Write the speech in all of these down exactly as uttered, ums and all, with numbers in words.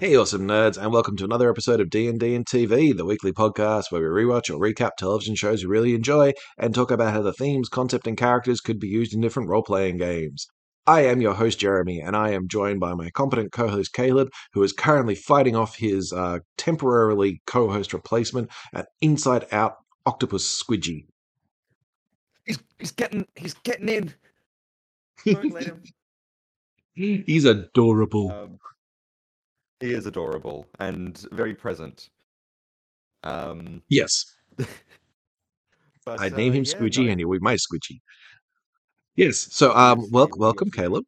Hey awesome nerds, and welcome to another episode of D and D and T V, the weekly podcast where we rewatch or recap television shows we really enjoy and talk about how the themes, concept and characters could be used in different role-playing games. I am your host Jeremy, and I am joined by my competent co-host Caleb, who is currently fighting off his uh, temporarily co-host replacement at Inside Out Octopus Squidgy. He's, he's getting he's getting in. Don't let him. He's adorable. Um... He is adorable and very present. Um, yes. but, I'd name uh, him yeah, Squidgy no. anyway. My Squidgy. Yes. So, um, wel welcome, Caleb.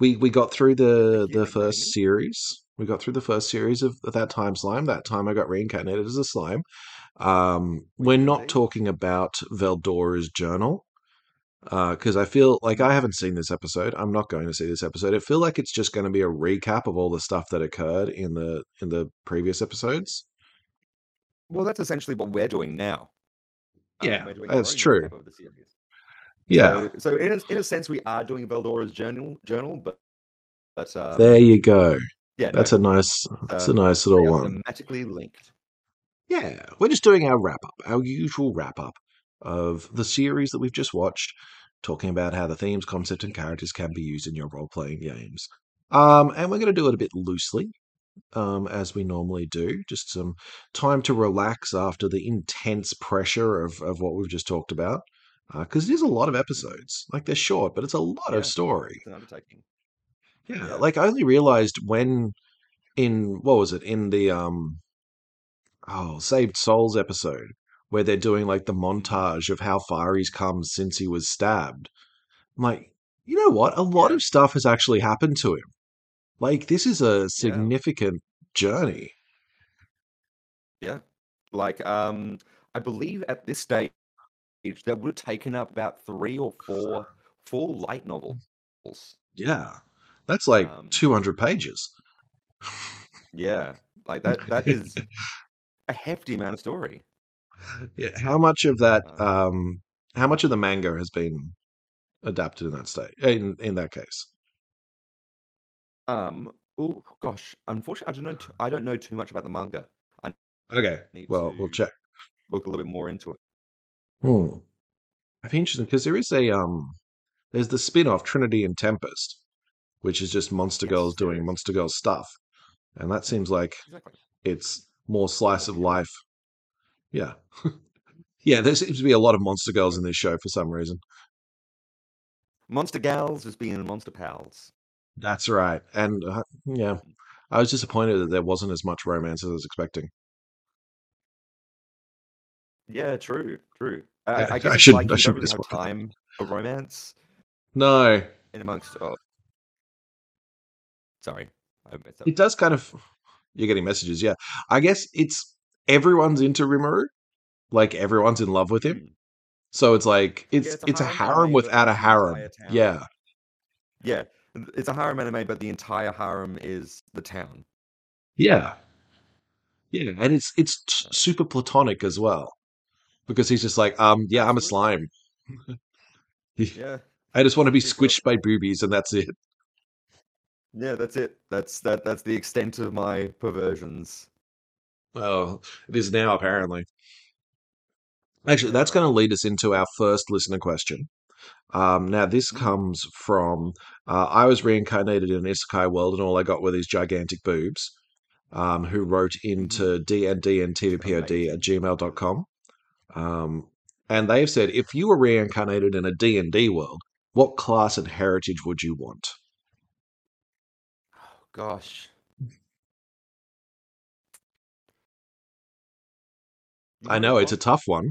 We we got through the the first series. We got through the first series of That Time Slime. That Time I Got Reincarnated as a Slime. Um, we're not talking about Veldora's journal. Because uh, I feel like I haven't seen this episode. I'm not going to see this episode. I feel like it's just going to be a recap of all the stuff that occurred in the in the previous episodes. Well, that's essentially what we're doing now. Yeah, um, doing that's true. Yeah. So, so in a, in a sense, we are doing Veldora's journal journal, but but um, there you go. Yeah, that's no, a nice that's um, a nice little one. Thematically linked. Yeah, we're just doing our wrap up, our usual wrap up of the series that we've just watched, talking about how the themes, concept, and characters can be used in your role-playing games. Um, and we're going to do it a bit loosely, um, as we normally do. Just some time to relax after the intense pressure of, of what we've just talked about. Because uh, it is a lot of episodes. Like, they're short, but it's a lot yeah, of story. It's an undertaking. Yeah, yeah, like, I only realized when in, what was it, in the, um, oh, Saved Souls episode, where they're doing, like, the montage of how far he's come since he was stabbed. I'm like, you know what? A lot yeah. of stuff has actually happened to him. Like, this is a significant yeah. journey. Yeah. Like, um, I believe at this stage, that would have taken up about three or four, four light novels. Yeah. That's, like, um, two hundred pages. Yeah. Like, that. that is a hefty amount of story. Yeah, how much of that, um, how much of the manga has been adapted in that state? In in that case, um, oh gosh, unfortunately, I don't know. I don't know too much about the manga. I okay, well, we'll check. Look a little bit more into it. Hmm, I'd be interested because there is a um, there's the spin-off Trinity and Tempest, which is just Monster yes. Girls doing Monster Girls stuff, and that seems like exactly. it's more slice of life. Yeah. Yeah, there seems to be a lot of monster girls in this show for some reason. Monster gals is being monster pals. That's right. And, uh, yeah, I was disappointed that there wasn't as much romance as I was expecting. Yeah, true, true. Uh, yeah, I guess I should, like I should really have time for romance. No. In amongst... Oh. Sorry. I messed up. It does kind of... You're getting messages, yeah. I guess it's... Everyone's into Rimuru, like everyone's in love with him. So it's like it's yeah, it's, a, it's harem a harem anime, without a harem. Yeah, yeah, it's a harem anime, but the entire harem is the town. Yeah, yeah, and it's it's t super platonic as well, because he's just like, um, yeah, I'm a slime. Yeah, I just want to be squished by boobies, and that's it. Yeah, that's it. That's that. That's the extent of my perversions. Well, it is now, apparently. Actually, that's going to lead us into our first listener question. Um, now, this comes from, uh, I was reincarnated in an isekai world and all I got were these gigantic boobs, um, who wrote into D and D and T V P O D at gmail dot com. Um, and they've said, if you were reincarnated in a D and D world, what class and heritage would you want? Oh, gosh. I know, it's a tough one.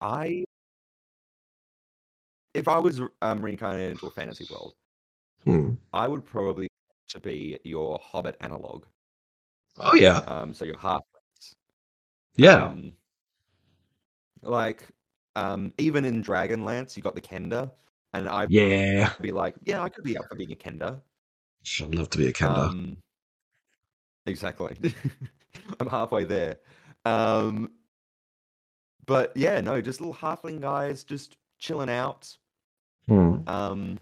I, if I was um, reincarnated into a fantasy world, hmm. I would probably want to be your Hobbit analog. Like, oh yeah. Um, so your half. Yeah. Um, like, um, even in Dragonlance, you got the Kender, and I'd yeah. be like, yeah, I could be up for being a Kender. I'd love to be a Kender. Um, exactly. I'm halfway there. Um, but yeah, no, just little halfling guys, just chilling out, hmm. um,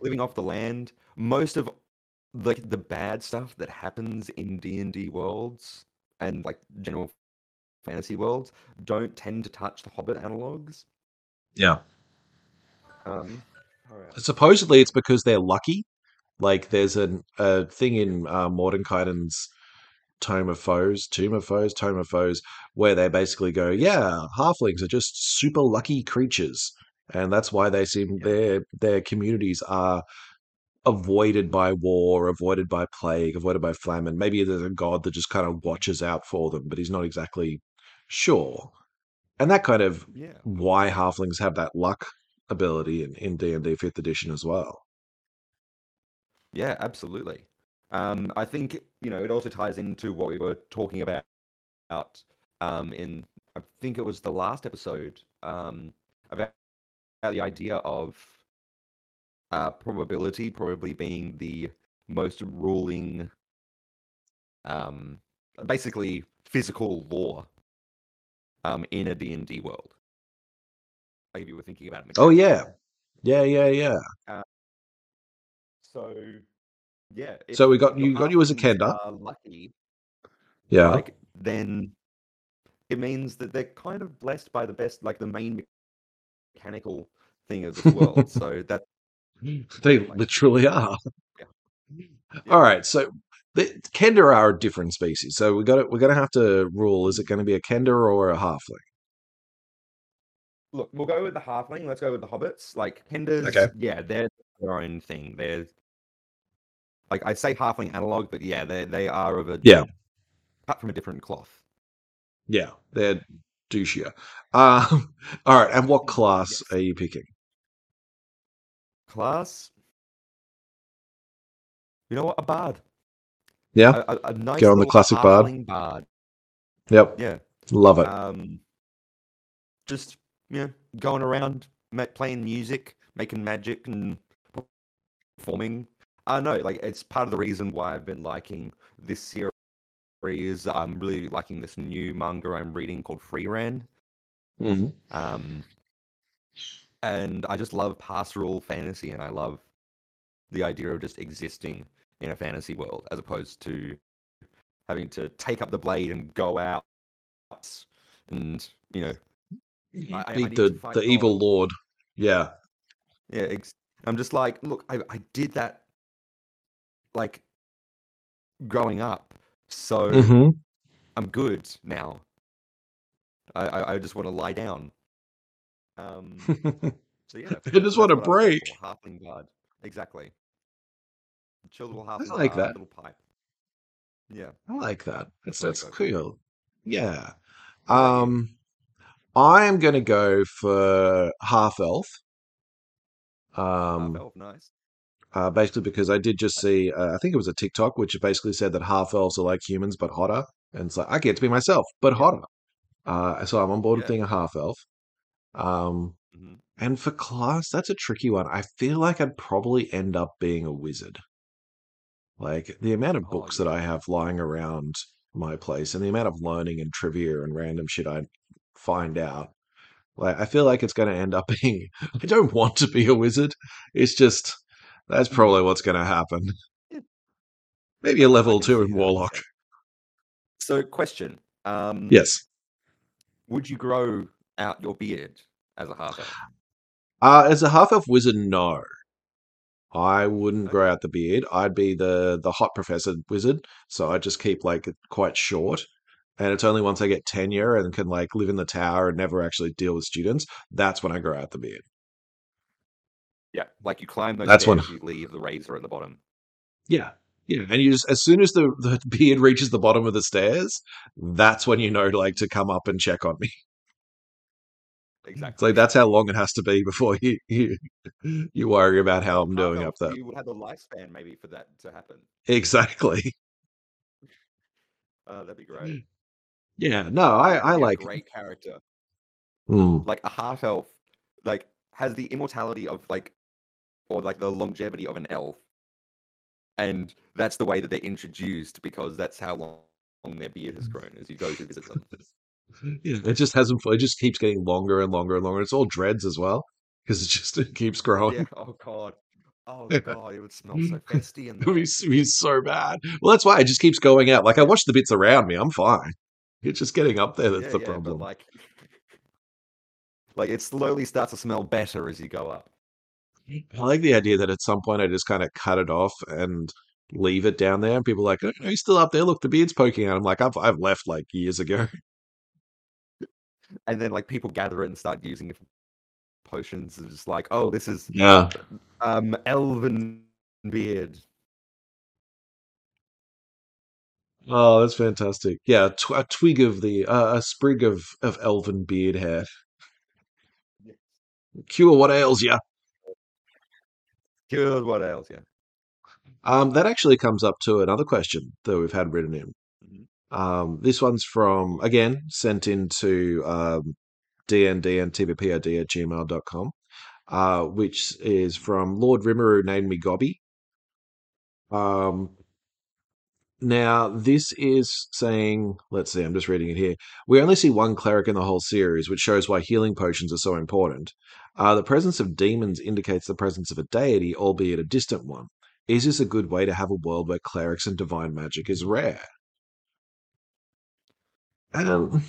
living off the land. Most of like the bad stuff that happens in D and D worlds and like general fantasy worlds don't tend to touch the Hobbit analogs. Yeah. Um, right. Supposedly it's because they're lucky. Like there's an, a thing in uh, Mordenkainen's Tome of Foes, Tomb of Foes, Tome of Foes, where they basically go, yeah, halflings are just super lucky creatures. And that's why they seem yeah. their their communities are avoided by war, avoided by plague, avoided by famine. Maybe there's a god that just kind of watches out for them, but he's not exactly sure. And that kind of yeah. why halflings have that luck ability in, in D and D fifth edition as well. Yeah, absolutely. Um, I think, you know, it also ties into what we were talking about um, in, I think it was the last episode, um, about the idea of uh, probability probably being the most ruling, um, basically physical law um, in a D and D world. Like if you were thinking about it. Oh, yeah. Yeah, yeah, yeah. Uh, so... Yeah. So we got you got you as a Kender. Lucky. Yeah. Like, then it means that they're kind of blessed by the best, like the main mechanical thing of the world. So that they like, literally are. Yeah. Yeah. All right. So the Kender are a different species. So we got it. We're going to have to rule: is it going to be a Kender or a halfling? Look, we'll go with the halfling. Let's go with the hobbits. Like Kenders. Okay. Yeah, they're their own thing. They're Like I'd say halfling analog, but yeah, they they are of a yeah, cut from a different cloth. Yeah, they're douchier. Um, all right, and what class yes. are you picking? Class? You know what? A bard. Yeah, a, a, a nice go on the classic bard. bard. Yep. Yeah, love it. Um, just you know, going around playing music, making magic, and performing. I uh, know, like, it's part of the reason why I've been liking this series. I'm really liking this new manga I'm reading called Frieren. Mm-hmm. Um, and I just love pastoral fantasy, and I love the idea of just existing in a fantasy world as opposed to having to take up the blade and go out and, you know... I, I need the, the evil lord. Yeah. Yeah, ex- I'm just like, look, I, I did that like growing up, so mm-hmm. I'm good now. I, I, I just want to lie down. Um, so yeah, I just want to break. Halfling guard, exactly. Chill little halfling guard, like that. Little pipe. Yeah, I like that. That's that's, that's cool. Yeah. Um, I am gonna go for half elf. Um, half elf, nice. Uh, basically because I did just see, uh, I think it was a TikTok, which basically said that half-elves are like humans, but hotter. And it's like, I get to be myself, but hotter. Uh, so I'm on board yeah. with being a half-elf. Um, mm-hmm. And for class, that's a tricky one. I feel like I'd probably end up being a wizard. Like, the amount of books oh, yeah. that I have lying around my place and the amount of learning and trivia and random shit I find out, like I feel like it's going to end up being... I don't want to be a wizard. It's just... That's probably what's going to happen. Yeah. Maybe a level two in Warlock. That. So, question. Um, yes. Would you grow out your beard as a half-elf? Uh, as a half-elf wizard, no. I wouldn't okay. grow out the beard. I'd be the, the hot professor wizard, so I'd just keep, like, quite short. And it's only once I get tenure and can, like, live in the tower and never actually deal with students, that's when I grow out the beard. Yeah, like you climb those That's stairs, when... you leave the razor at the bottom. Yeah, yeah, and you just as soon as the, the beard reaches the bottom of the stairs, that's when you know, like, to come up and check on me. Exactly. It's like that's how long it has to be before you you, you worry about how I'm doing up there. You would have the lifespan maybe for that to happen. Exactly. Uh, that'd be great. Yeah. No, I I like a great character. Mm. Like a half elf, like has the immortality of like. Or like the longevity of an elf, and that's the way that they're introduced because that's how long their beard has grown as you go to visit them. Yeah, it just hasn't. It just keeps getting longer and longer and longer. It's all dreads as well because it just it keeps growing. Yeah. Oh god, Oh god, it would smell so festy in there. It would be so bad. Well, that's why it just keeps going out. Like, I watch the bits around me, I'm fine. It's just getting up there that's yeah, the yeah, problem. But like, like, it slowly starts to smell better as you go up. I like the idea that at some point I just kind of cut it off and leave it down there, and people are like, oh, no, he's still up there, look, the beard's poking out. I'm like, I've I've left like years ago. And then like people gather it and start using potions and just like, oh, this is yeah. um elven beard. Oh, that's fantastic. Yeah, a, tw a twig of the uh, a sprig of of elven beard hair. Yes. Cure what ails ya. Cure what ails ya. Um, that actually comes up to another question that we've had written in. Um, this one's from, again, sent into um, D N D and T V P O D at gmail dot com, uh, which is from Lord Rimuru, named me Gobby. Um, now, this is saying, let's see, I'm just reading it here. We only see one cleric in the whole series, which shows why healing potions are so important. Uh, the presence of demons indicates the presence of a deity, albeit a distant one. Is this a good way to have a world where clerics and divine magic is rare? Um,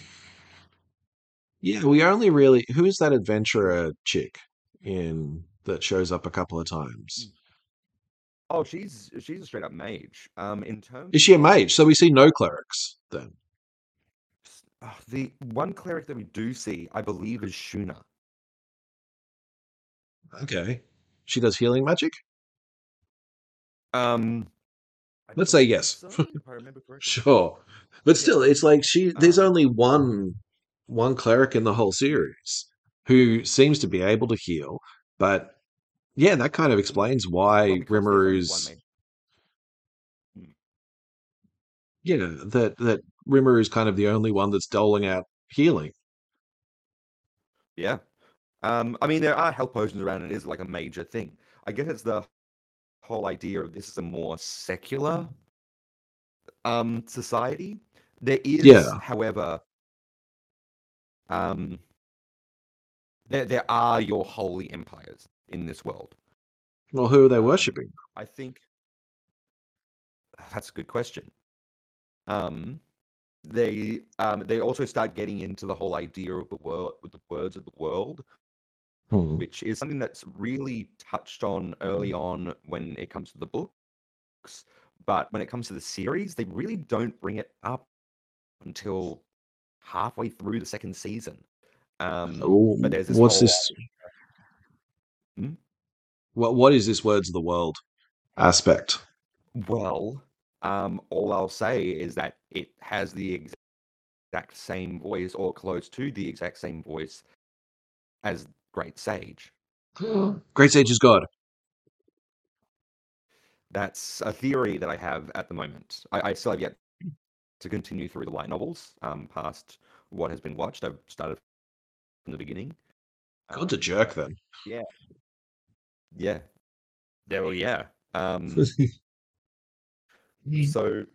yeah, we only really... Who's that adventurer chick in that shows up a couple of times? Oh, she's she's a straight-up mage. Um, in terms Is she a mage? So we see no clerics, then? The one cleric that we do see, I believe, is Shuna. Okay. She does healing magic? Um, let's say yes. So, if I remember correctly. Sure, but still, it's like she. There's um, only one one cleric in the whole series who seems to be able to heal. But yeah, that kind of explains why well, Rimuru's. Yeah, that that Rimuru is kind of the only one that's doling out healing. Yeah, um, I mean there are health potions around, and it is like a major thing. I guess it's the whole idea of this is a more secular um society. There is yeah. however um there there are your holy empires in this world. Well, who are they worshipping? I think that's a good question. Um they um they also start getting into the whole idea of the world with the words of the world. Hmm. Which is something that's really touched on early on when it comes to the books, but when it comes to the series, they really don't bring it up until halfway through the second season. Um, Ooh, but there's this what's whole, this? Hmm? What what is this words of the world aspect? Well, um, all I'll say is that it has the exact same voice, or close to the exact same voice as Great Sage. Great Sage is God. That's a theory that I have at the moment. I, I still have yet to continue through the light novels, um, past what has been watched. I've started from the beginning. God's um, a jerk, then. Yeah. Yeah. There we yeah. Um, so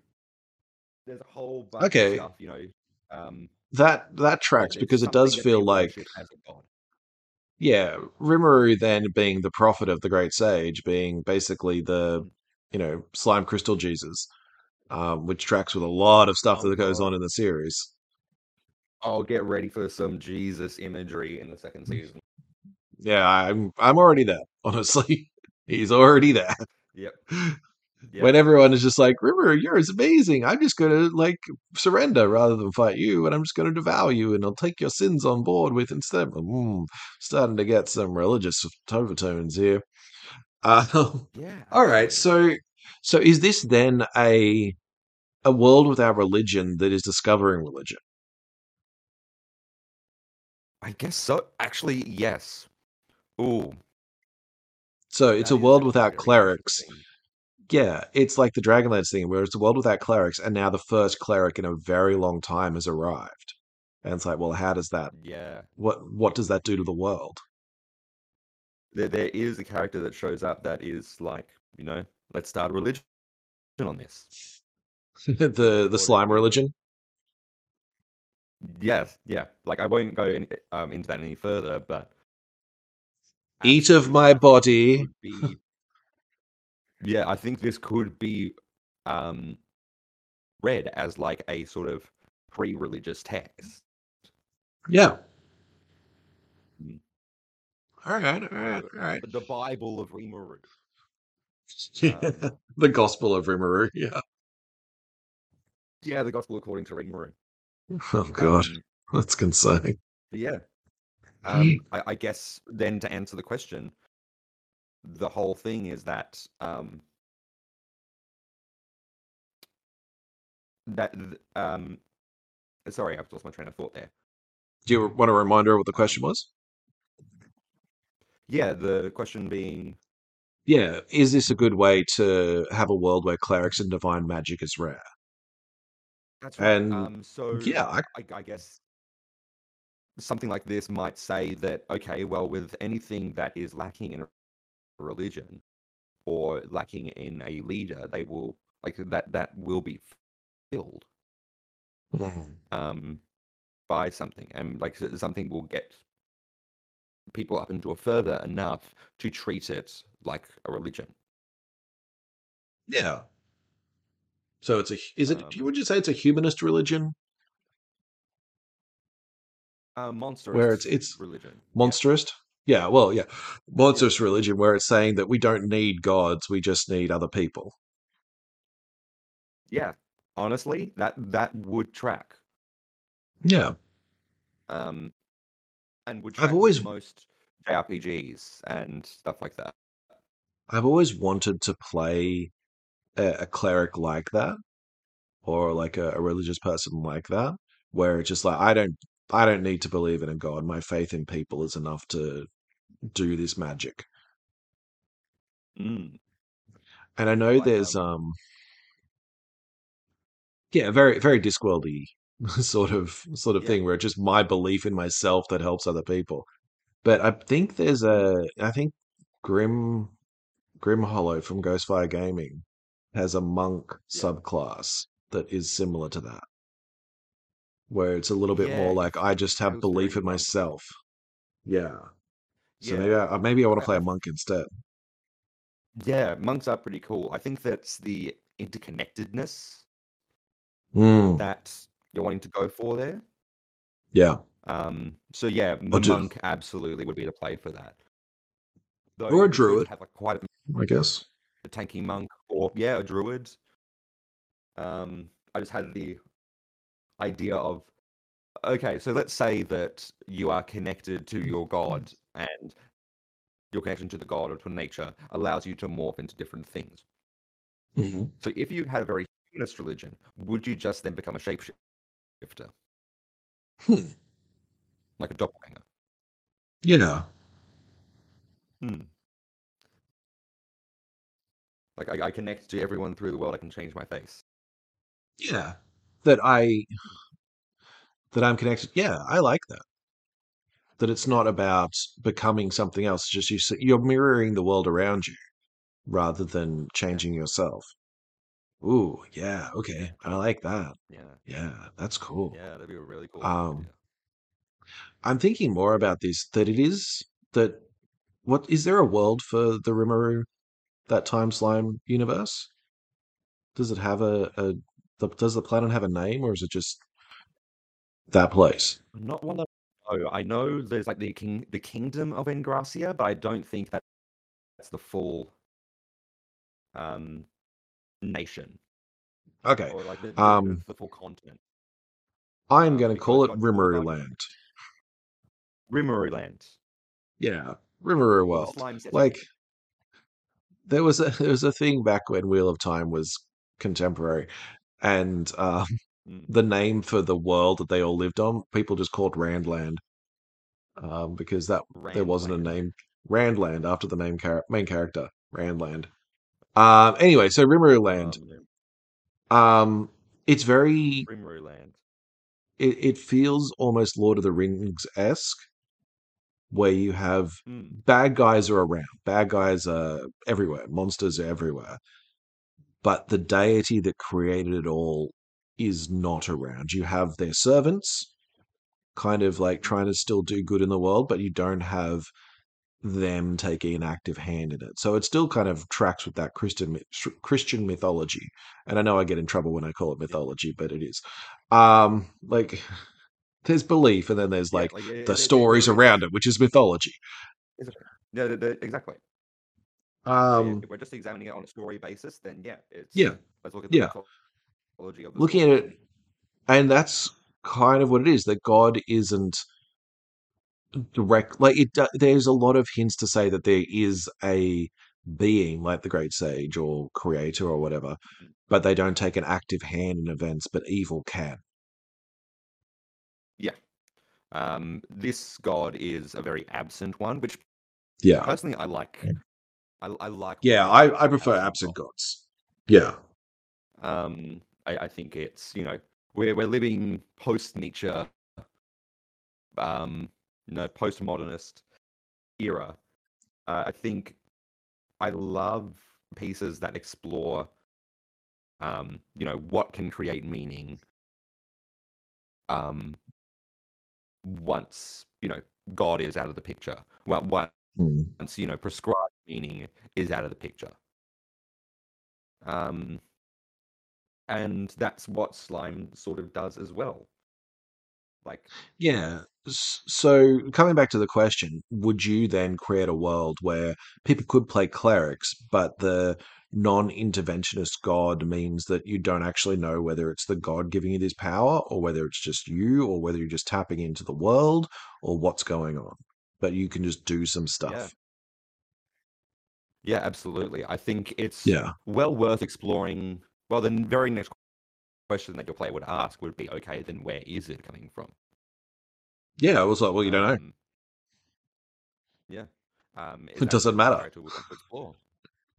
there's a whole bunch okay. of stuff, you know. Um, that, that tracks, because it does feel like... As a god. Yeah, Rimuru then being the prophet of the Great Sage, being basically the, you know, slime crystal Jesus, um, which tracks with a lot of stuff oh, that goes God. on in the series. I'll get ready for some Jesus imagery in the second season. Yeah, I'm I'm already there, honestly. He's already there. Yep. yep. When everyone is just like, Rimuru, you're amazing. I'm just going to, like, surrender rather than fight you, and I'm just going to devour you, and I'll take your sins on board with instead. Mm, starting to get some religious overtones here. Uh, yeah. All right, so so is this then a a world without religion that is discovering religion? I guess so. Actually, yes. Ooh. So it's that a world without clerics. Yeah, it's like the Dragonlance thing, where it's a world without clerics, and now the first cleric in a very long time has arrived. And it's like, well, how does that... Yeah. What what does that do to the world? There, there is a character that shows up that is like, you know, let's start a religion on this. the the slime religion? Yes, yeah. Like, I won't go in, um, into that any further, but... Eat of my body... yeah, I think this could be um, read as like a sort of pre-religious text. Yeah. Mm. All right, all right, all right. The Bible of Rimuru. Yeah, um, the Gospel of Rimuru, yeah. Yeah, the Gospel according to Rimuru. Oh, God. Um, That's concerning. Yeah. Um, I, I guess then to answer the question, the whole thing is that um, that um, sorry, I've lost my train of thought there. Do you want a reminder of what the question was? Yeah, the question being, yeah, is this a good way to have a world where clerics and divine magic is rare? That's right. And um, so yeah, I, I, I guess. Something like this might say that, okay, well, with anything that is lacking in religion or lacking in a leader, they will, like, that that will be filled mm-hmm. um, by something. And, like, something will get people up into a fervor enough to treat it like a religion. Yeah. So it's a, is it, um, would you say it's a humanist religion? Uh, monstrous where it's it's religion. Monstrous? Yeah. yeah, well, yeah. Monstrous yeah. religion where it's saying that we don't need gods, we just need other people. Yeah. Honestly, that that would track. Yeah. Um and would track I've always, most J R P Gs and stuff like that. I've always wanted to play a, a cleric like that, or like a, a religious person like that, where it's just like I don't I don't need to believe in a god. My faith in people is enough to do this magic. Mm. And I know like there's, that. um, yeah, very, very Discworldy sort of sort of yeah. thing where it's just my belief in myself that helps other people. But I think there's a, I think Grim, Grim Hollow from Ghostfire Gaming has a monk yeah. subclass that is similar to that. Where it's a little bit yeah, more like I just have belief in myself. Yeah. So yeah. maybe I, maybe I want to play a monk instead. Yeah, monks are pretty cool. I think that's the interconnectedness mm. that you're wanting to go for there. Yeah. Um. So yeah, the just, monk absolutely would be the play for that. Though or a druid. Have like quite a, I guess. A tanky monk, or yeah, a druid. Um. I just had the idea of, okay, so let's say that you are connected to your god, and your connection to the god or to nature allows you to morph into different things. Mm-hmm. So if you had a very humanist religion, would you just then become a shapeshifter? Hmm. Like a doppelganger? Yeah. Hmm. Like, I, I connect to everyone through the world, I can change my face. Yeah. That I, that I'm connected. Yeah, I like that. That it's not about becoming something else. It's just you see, you're mirroring the world around you, rather than changing yourself. Ooh, yeah, okay, I like that. Yeah, yeah, that's cool. Yeah, that'd be a really cool. Um, idea. I'm thinking more about this. That it is that. What is there a world for the Rimuru, That Time Slime universe? Does it have a a The, does the planet have a name, or is it just that place? Not one that I know. I know there's like the king, the kingdom of Engracia, but I don't think that that's the full um, nation. Okay, or like the, the, um, the full continent. I'm um, going to call it Rimuru Land. Rimuru Land. Yeah, Rimuru World. Like there was a there was a thing back when Wheel of Time was contemporary. And um, the name for the world that they all lived on, people just called Randland, um, because that Rand there wasn't Land. a name. Randland after the main, char- main character, Randland. Um, anyway, so Rimuru Land. Um, it's very Rimuru Land. It it feels almost Lord of the Rings-esque, where you have mm. bad guys are around, bad guys are everywhere, monsters are everywhere. But the deity that created it all is not around. You have their servants kind of like trying to still do good in the world, but you don't have them taking an active hand in it. So it still kind of tracks with that Christian Christian mythology. And I know I get in trouble when I call it mythology, but it is. Um, like, there's belief, and then there's like, yeah, like the they, stories they, they, around it, which is mythology. Yeah, they, they, exactly. Um, if we're just examining it on a story basis, then yeah, it's, yeah, let's look at the yeah. mythology of the looking story. At it, and that's kind of what it is. That God isn't direct. Like it, there's a lot of hints to say that there is a being like the Great Sage or Creator or whatever, but they don't take an active hand in events. But evil can. Yeah, um, this God is a very absent one, which yeah, personally I like. I, I like. Yeah, I, I prefer absent gods. Yeah. Um, I, I think it's, you know, we're we're living post Nietzsche, um, you know, postmodernist era. Uh, I think I love pieces that explore, um, you know, what can create meaning. Um, once you know God is out of the picture. Well, once mm. you know prescribed meaning is out of the picture. Um, and that's what Slime sort of does as well. Like, yeah. So coming back to the question, would you then create a world where people could play clerics, but the non-interventionist God means that you don't actually know whether it's the God giving you this power, or whether it's just you, or whether you're just tapping into the world, or what's going on, but you can just do some stuff? Yeah. Yeah, absolutely. I think it's yeah. well worth exploring. Well, the very next question that your player would ask would be, okay, then where is it coming from? Yeah, I was like, well, you don't um, know. Yeah. Um, it doesn't matter.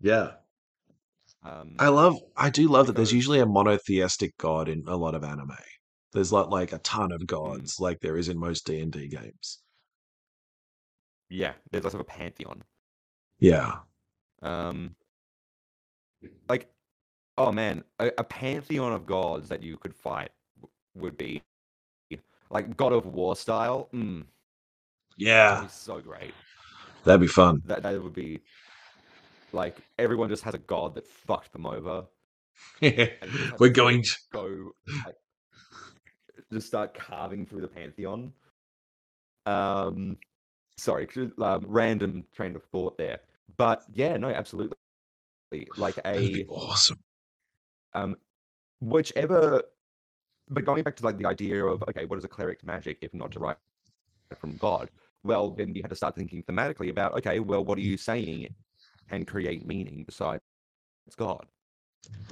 Yeah. Um, I love, I do love because... that there's usually a monotheistic god in a lot of anime. There's like, like a ton of gods mm. like there is in most D and D games. Yeah, there's lots of a pantheon. Yeah. Um, like, oh man, a, a pantheon of gods that you could fight w- would be like God of War style. Mm. Yeah, that'd be so great. That'd be fun. That that would be like everyone just has a god that fucked them over. Yeah, we're going to go like, just start carving through the pantheon. Um, sorry, um, random train of thought there. But yeah, no, absolutely. Like a that'd be awesome. Um, whichever. But going back to like the idea of, okay, what is a cleric's magic if not derived from God? Well, then you had to start thinking thematically about, okay, well, what are you saying and create meaning besides God?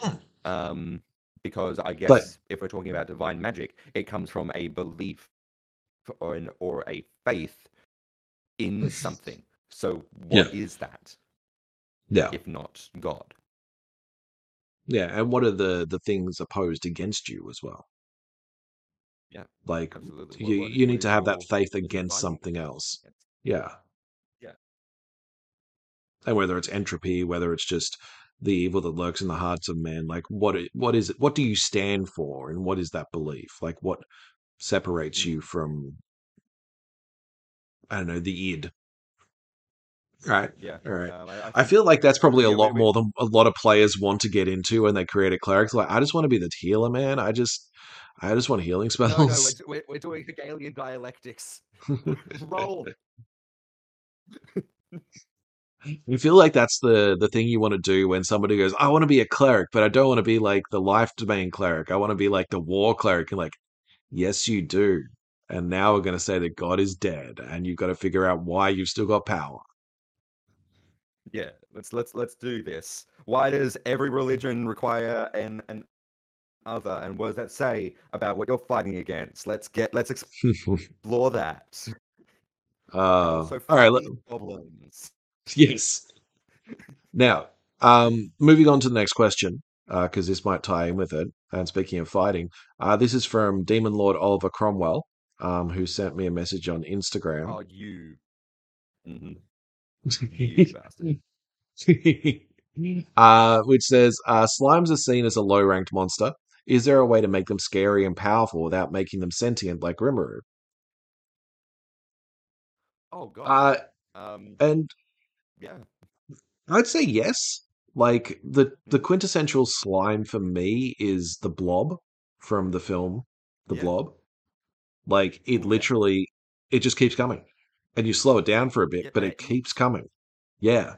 Yeah. Um, because I guess but, if we're talking about divine magic, it comes from a belief or an, or a faith in something. So what yeah. is that? Yeah. If not God. Yeah, and what are the, the things opposed against you as well? Yeah. Like, absolutely. you, what, what, you need to have that faith against something you. else. Yeah. Yeah. And whether it's entropy, whether it's just the evil that lurks in the hearts of men, like, what what is it? What do you stand for? And what is that belief? Like, what separates mm-hmm. you from, I don't know, the id? Right. Yeah. All right. Um, I, I, I feel like that's probably a yeah, lot we, we, more than a lot of players want to get into when they create a cleric. Like, I just want to be the healer, man. I just, I just want healing spells. No, no, we're, we're, we're doing Hegelian dialectics. Roll. You feel like that's the the thing you want to do when somebody goes, "I want to be a cleric, but I don't want to be like the life domain cleric. I want to be like the war cleric." And like, yes, you do. And now we're going to say that God is dead, and you've got to figure out why you've still got power. Yeah, let's let's let's do this. Why does every religion require an an other? And what does that say about what you're fighting against? Let's get let's explore that. Uh, so all right, let, goblins. Yes. Now, um, moving on to the next question, because uh, this might tie in with it. And speaking of fighting, uh, this is from Demon Lord Oliver Cromwell, um, who sent me a message on Instagram. Oh, you. Mm-hmm. uh, which says uh, slimes are seen as a low-ranked monster. Is there a way to make them scary and powerful without making them sentient like Rimuru? Oh god! Uh, Um, and yeah, I'd say yes. Like the the quintessential slime for me is the blob from the film, The yeah. Blob. Like it yeah. literally, it just keeps coming, and you slow it down for a bit, yeah, but it, it keeps coming. Yeah.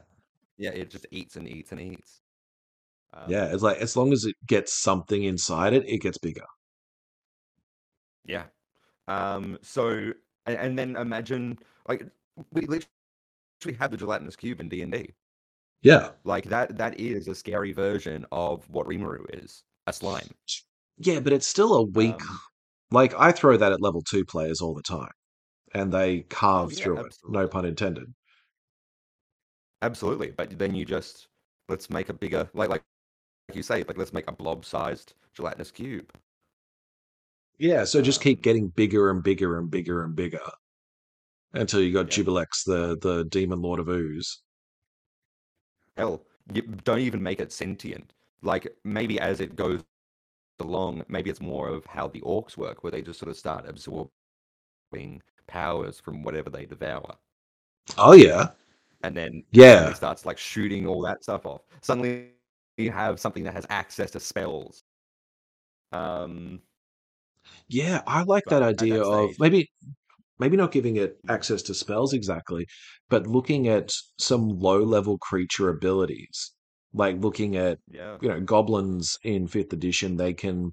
Yeah, it just eats and eats and eats. Um, yeah, it's like as long as it gets something inside it, it gets bigger. Yeah. Um. So, and, and then imagine like we literally have the gelatinous cube in D and D. Yeah. Like that. That is a scary version of what Rimuru is, a slime. Yeah, but it's still a weak. Um, like I throw that at level two players all the time, and they carve yeah, through absolutely. it. No pun intended. Absolutely, but then you just let's make a bigger, like like you say, like let's make a blob-sized gelatinous cube. Yeah, so just um, keep getting bigger and bigger and bigger and bigger until you got yeah. Jubilex, the the demon lord of ooze. Hell, you don't even make it sentient. Like maybe as it goes along, maybe it's more of how the orcs work, where they just sort of start absorbing powers from whatever they devour. Oh yeah. And then yeah, it starts like shooting all that stuff off. Suddenly you have something that has access to spells. Um, yeah, I like that idea of maybe, maybe not giving it access to spells exactly, but looking at some low-level creature abilities, like looking at yeah. you know goblins in fifth edition, they can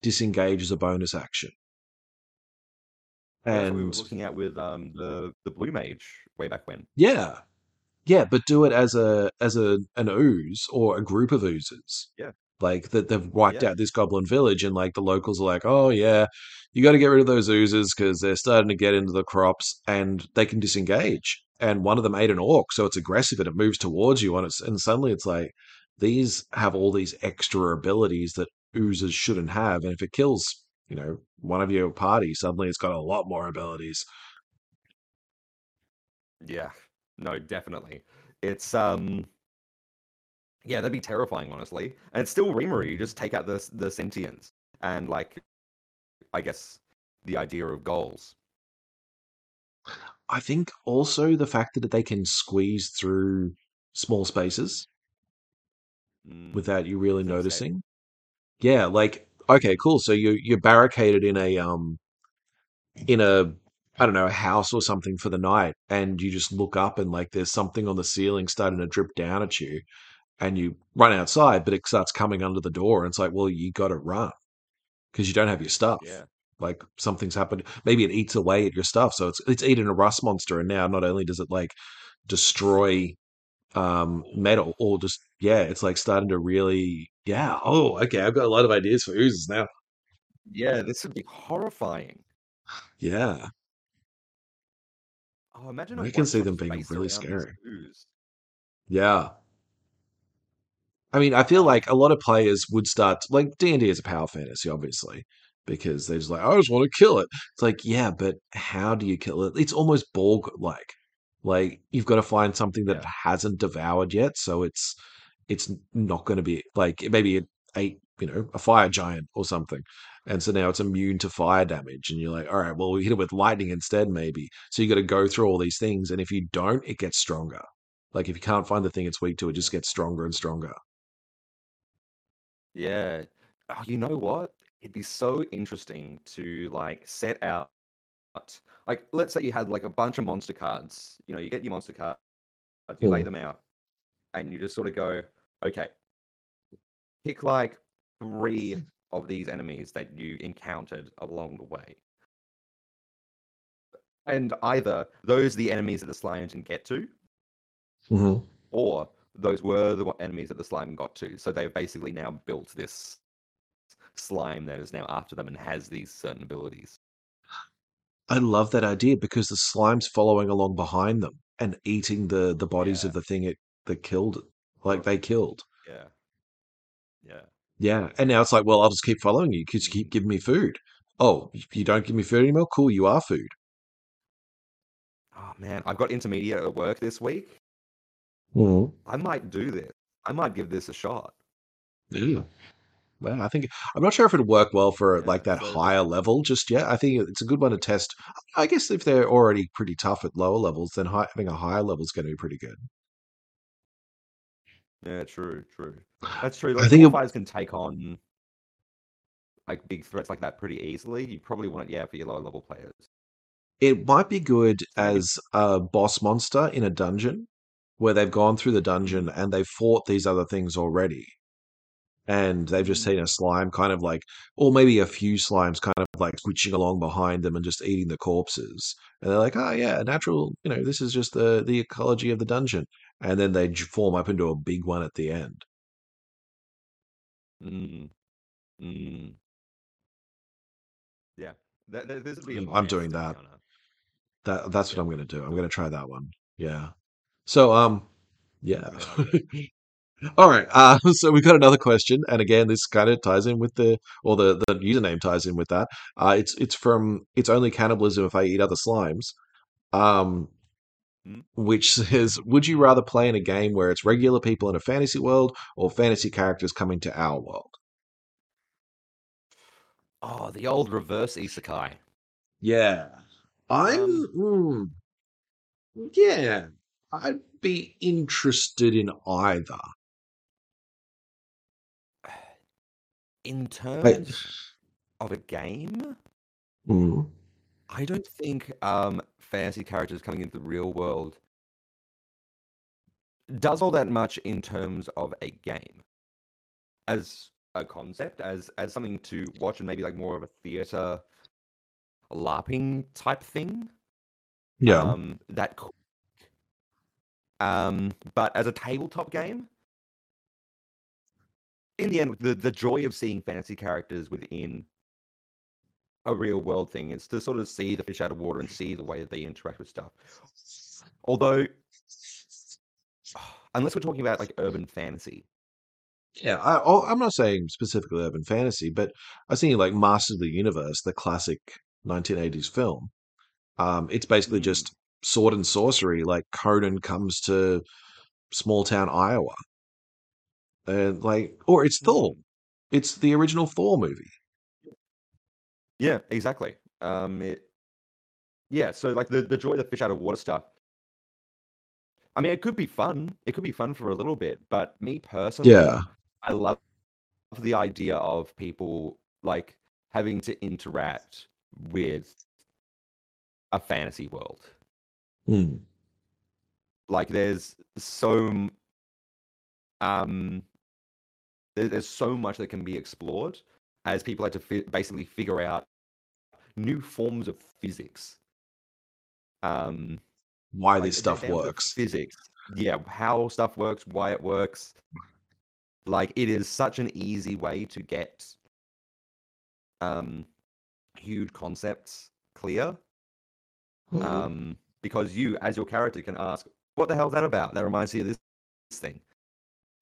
disengage as a bonus action. And yeah, we were looking at with um, the the blue mage way back when. Yeah. Yeah, but do it as a as a an ooze or a group of oozes. Yeah, like that they've wiped yeah. out this goblin village, and like the locals are like, "Oh yeah, you got to get rid of those oozes because they're starting to get into the crops, and they can disengage." And one of them ate an orc, so it's aggressive and it moves towards you, and it's and suddenly it's like these have all these extra abilities that oozes shouldn't have, and if it kills, you know, one of your party, suddenly it's got a lot more abilities. Yeah. No, definitely. It's, um, yeah, that'd be terrifying, honestly. And it's still Rimuru. You just take out the, the sentience and, like, I guess the idea of goals. I think also the fact that they can squeeze through small spaces mm. without you really noticing. Yeah, like, okay, cool. So you, you're barricaded in a, um, in a, I don't know, a house or something for the night, and you just look up and like there's something on the ceiling starting to drip down at you, and you run outside, but it starts coming under the door, and it's like, well, you got to run because you don't have your stuff. Yeah. Like something's happened. Maybe it eats away at your stuff, so it's it's eating a rust monster, and now not only does it like destroy um, metal or just yeah, it's like starting to really yeah. Oh, okay, I've got a lot of ideas for oozes now. Yeah, this would be horrifying. Yeah. Oh, imagine we can see them being really scary. Yeah. I mean, I feel like a lot of players would start, like, D and D is a power fantasy, obviously, because they're just like, I just want to kill it. It's like, yeah, but how do you kill it? It's almost Borg-like. Like, you've got to find something that yeah. it hasn't devoured yet, so it's it's not going to be, like, maybe it ate, you know, a fire giant or something. And so now it's immune to fire damage. And you're like, all right, well, we hit it with lightning instead, maybe. So you got to go through all these things. And if you don't, it gets stronger. Like, if you can't find the thing it's weak to, it just gets stronger and stronger. Yeah. Oh, you know what? It'd be so interesting to, like, set out. Like, let's say you had, like, a bunch of monster cards. You know, you get your monster cards, you mm. lay them out, and you just sort of go, okay, pick, like, three of these enemies that you encountered along the way. And either those are the enemies that the slime didn't get to, mm-hmm. or those were the enemies that the slime got to. So they've basically now built this slime that is now after them and has these certain abilities. I love that idea because the slime's following along behind them and eating the, the bodies yeah. of the thing it that killed, like they killed. Yeah. Yeah. Yeah, and now it's like, well, I'll just keep following you because you keep giving me food. Oh, you don't give me food anymore? Cool, you are food. Oh, man, I've got intermediate at work this week. Mm. I might do this. I might give this a shot. Yeah. well, I think I'm not sure if it'd work well for like that higher level just yet. I think it's a good one to test. I guess if they're already pretty tough at lower levels, then high, having a higher level is going to be pretty good. Yeah, true, true. That's true. Like, I think fighters can take on like big threats like that pretty easily. You probably want it, yeah, for your lower level players. It might be good as a boss monster in a dungeon where they've gone through the dungeon and they've fought these other things already. And they've just seen a slime kind of like, or maybe a few slimes kind of like switching along behind them and just eating the corpses. And they're like, oh yeah, natural, you know, this is just the, the ecology of the dungeon. And then they form up into a big one at the end. Mm. Mm. Yeah. That, that, this would be I'm doing that. that. That's yeah. what I'm going to do. I'm going to try that one. Yeah. So, um, yeah. All right. Uh, so we've got another question. And again, this kind of ties in with the, or the, the username ties in with that. Uh, it's, it's from, it's only cannibalism if I eat other slimes. Um, which says, would you rather play in a game where it's regular people in a fantasy world or fantasy characters coming to our world? Oh, the old reverse isekai. Yeah. I'm... Um, mm, yeah. I'd be interested in either. In terms Wait. of a game? Mm. I don't think um, fantasy characters coming into the real world does all that much in terms of a game. As... a concept as as something to watch and maybe like more of a theater LARPing type thing. Yeah. Um, that cool. Um, but as a tabletop game, in the end, the, the joy of seeing fantasy characters within a real world thing is to sort of see the fish out of water and see the way that they interact with stuff. Although, unless we're talking about like urban fantasy, Yeah, I, I'm not saying specifically urban fantasy, but I was thinking like Masters of the Universe, the classic nineteen eighties film. Um, it's basically just sword and sorcery, like Conan comes to small town Iowa. And like, or it's Thor. It's the original Thor movie. Yeah, exactly. Um, it, yeah, so like the, the joy of the fish out of water stuff. I mean, it could be fun. It could be fun for a little bit, but me personally, yeah. I love the idea of people like having to interact with a fantasy world. Mm. Like, there's so um, there's so much that can be explored as people have to fi- basically figure out new forms of physics. Um, why like, this stuff works. Physics. Yeah, how stuff works, why it works. Like, it is such an easy way to get um, huge concepts clear. Mm-hmm. Um, because you, as your character, can ask, what the hell is that about? That reminds me of this, this thing.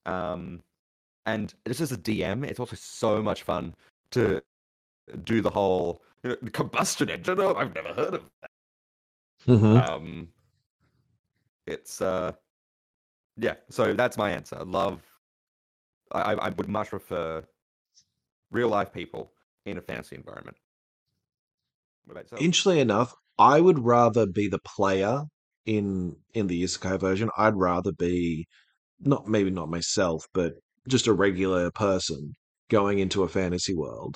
Um, and it's just a D M. It's also so much fun to do the whole you know, combustion engine. Oh, I've never heard of that. Mm-hmm. Um, It's, uh, yeah, so that's my answer. Love, I, I would much prefer real life people in a fantasy environment. What about yourself? Interestingly enough, I would rather be the player in, in the isekai version. I'd rather be, not maybe not myself, but just a regular person going into a fantasy world.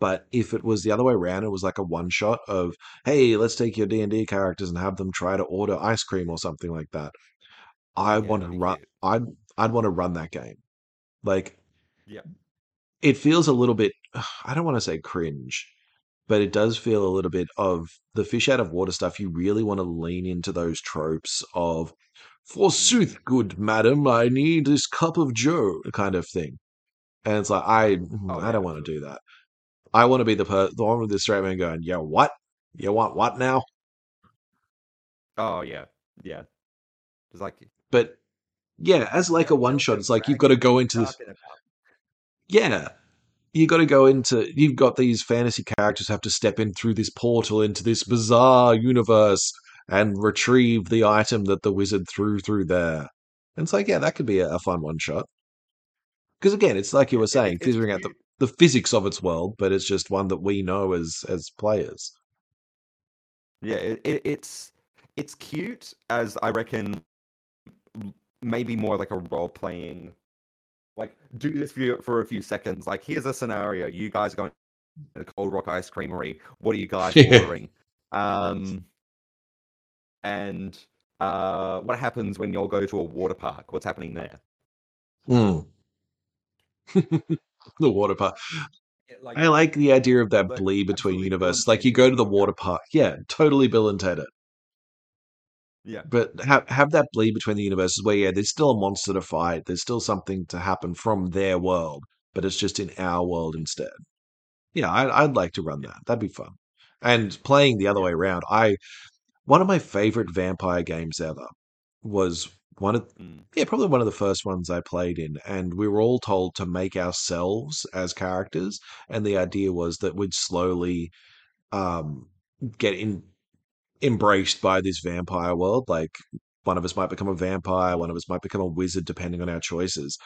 But if it was the other way around, it was like a one-shot of, hey, let's take your D and D characters and have them try to order ice cream or something like that. I yeah, want to run. Cute. I'd I'd want to run that game. Like, yeah, it feels a little bit. I don't want to say cringe, but it does feel a little bit of the fish out of water stuff. You really want to lean into those tropes of, forsooth, good madam, I need this cup of joe kind of thing, and it's like I oh, I yeah, don't want to do that. I want to be the per- the one with the straight man going, yo, what? You want what now? Oh, yeah. Yeah. It's like, but, yeah, as like a one-shot, it's like you've got to go into this. Yeah. You've got to go into, you've got these fantasy characters have to step in through this portal into this bizarre universe and retrieve the item that the wizard threw through there. And it's like, yeah, that could be a, a fun one-shot. Because again, it's like you were saying, figuring out the, the physics of its world, but it's just one that we know as as players. Yeah, it, it, it's it's cute as I reckon, maybe more like a role playing, like do this for for a few seconds. Like here's a scenario: you guys are going to a Cold Rock Ice Creamery. What are you guys yeah. ordering? Um, and uh, what happens when y'all go to a water park? What's happening there? Mm. The water park. Like, I like the idea of that bleed between universes. Like you go to the water park, yeah, totally Bill and Ted it. Yeah, but have have that bleed between the universes where yeah, there's still a monster to fight. There's still something to happen from their world, but it's just in our world instead. Yeah, I, I'd like to run that. That'd be fun. And playing the other way around, I one of my favorite vampire games ever was. One of yeah, probably one of the first ones I played in, and we were all told to make ourselves as characters, and the idea was that we'd slowly um, get in, embraced by this vampire world. Like one of us might become a vampire, one of us might become a wizard, depending on our choices.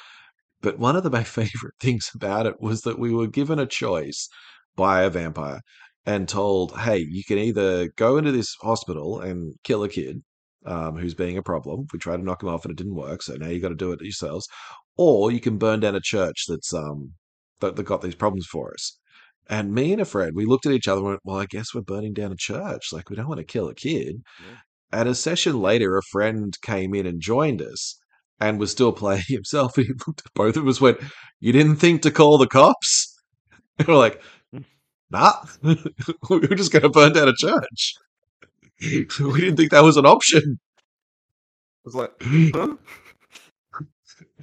But one of the, my favorite things about it was that we were given a choice by a vampire and told, "Hey, you can either go into this hospital and kill a kid." Um, who's being a problem. We tried to knock him off and it didn't work, so now you got to do it yourselves. Or you can burn down a church that's um that, that got these problems for us. And me and a friend, we looked at each other and went, well, I guess we're burning down a church. Like, we don't want to kill a kid. Yeah. And a session later, a friend came in and joined us and was still playing himself. He looked at both of us went, you didn't think to call the cops? And we're like, nah, we were just going to burn down a church. We didn't think that was an option. I was like, huh?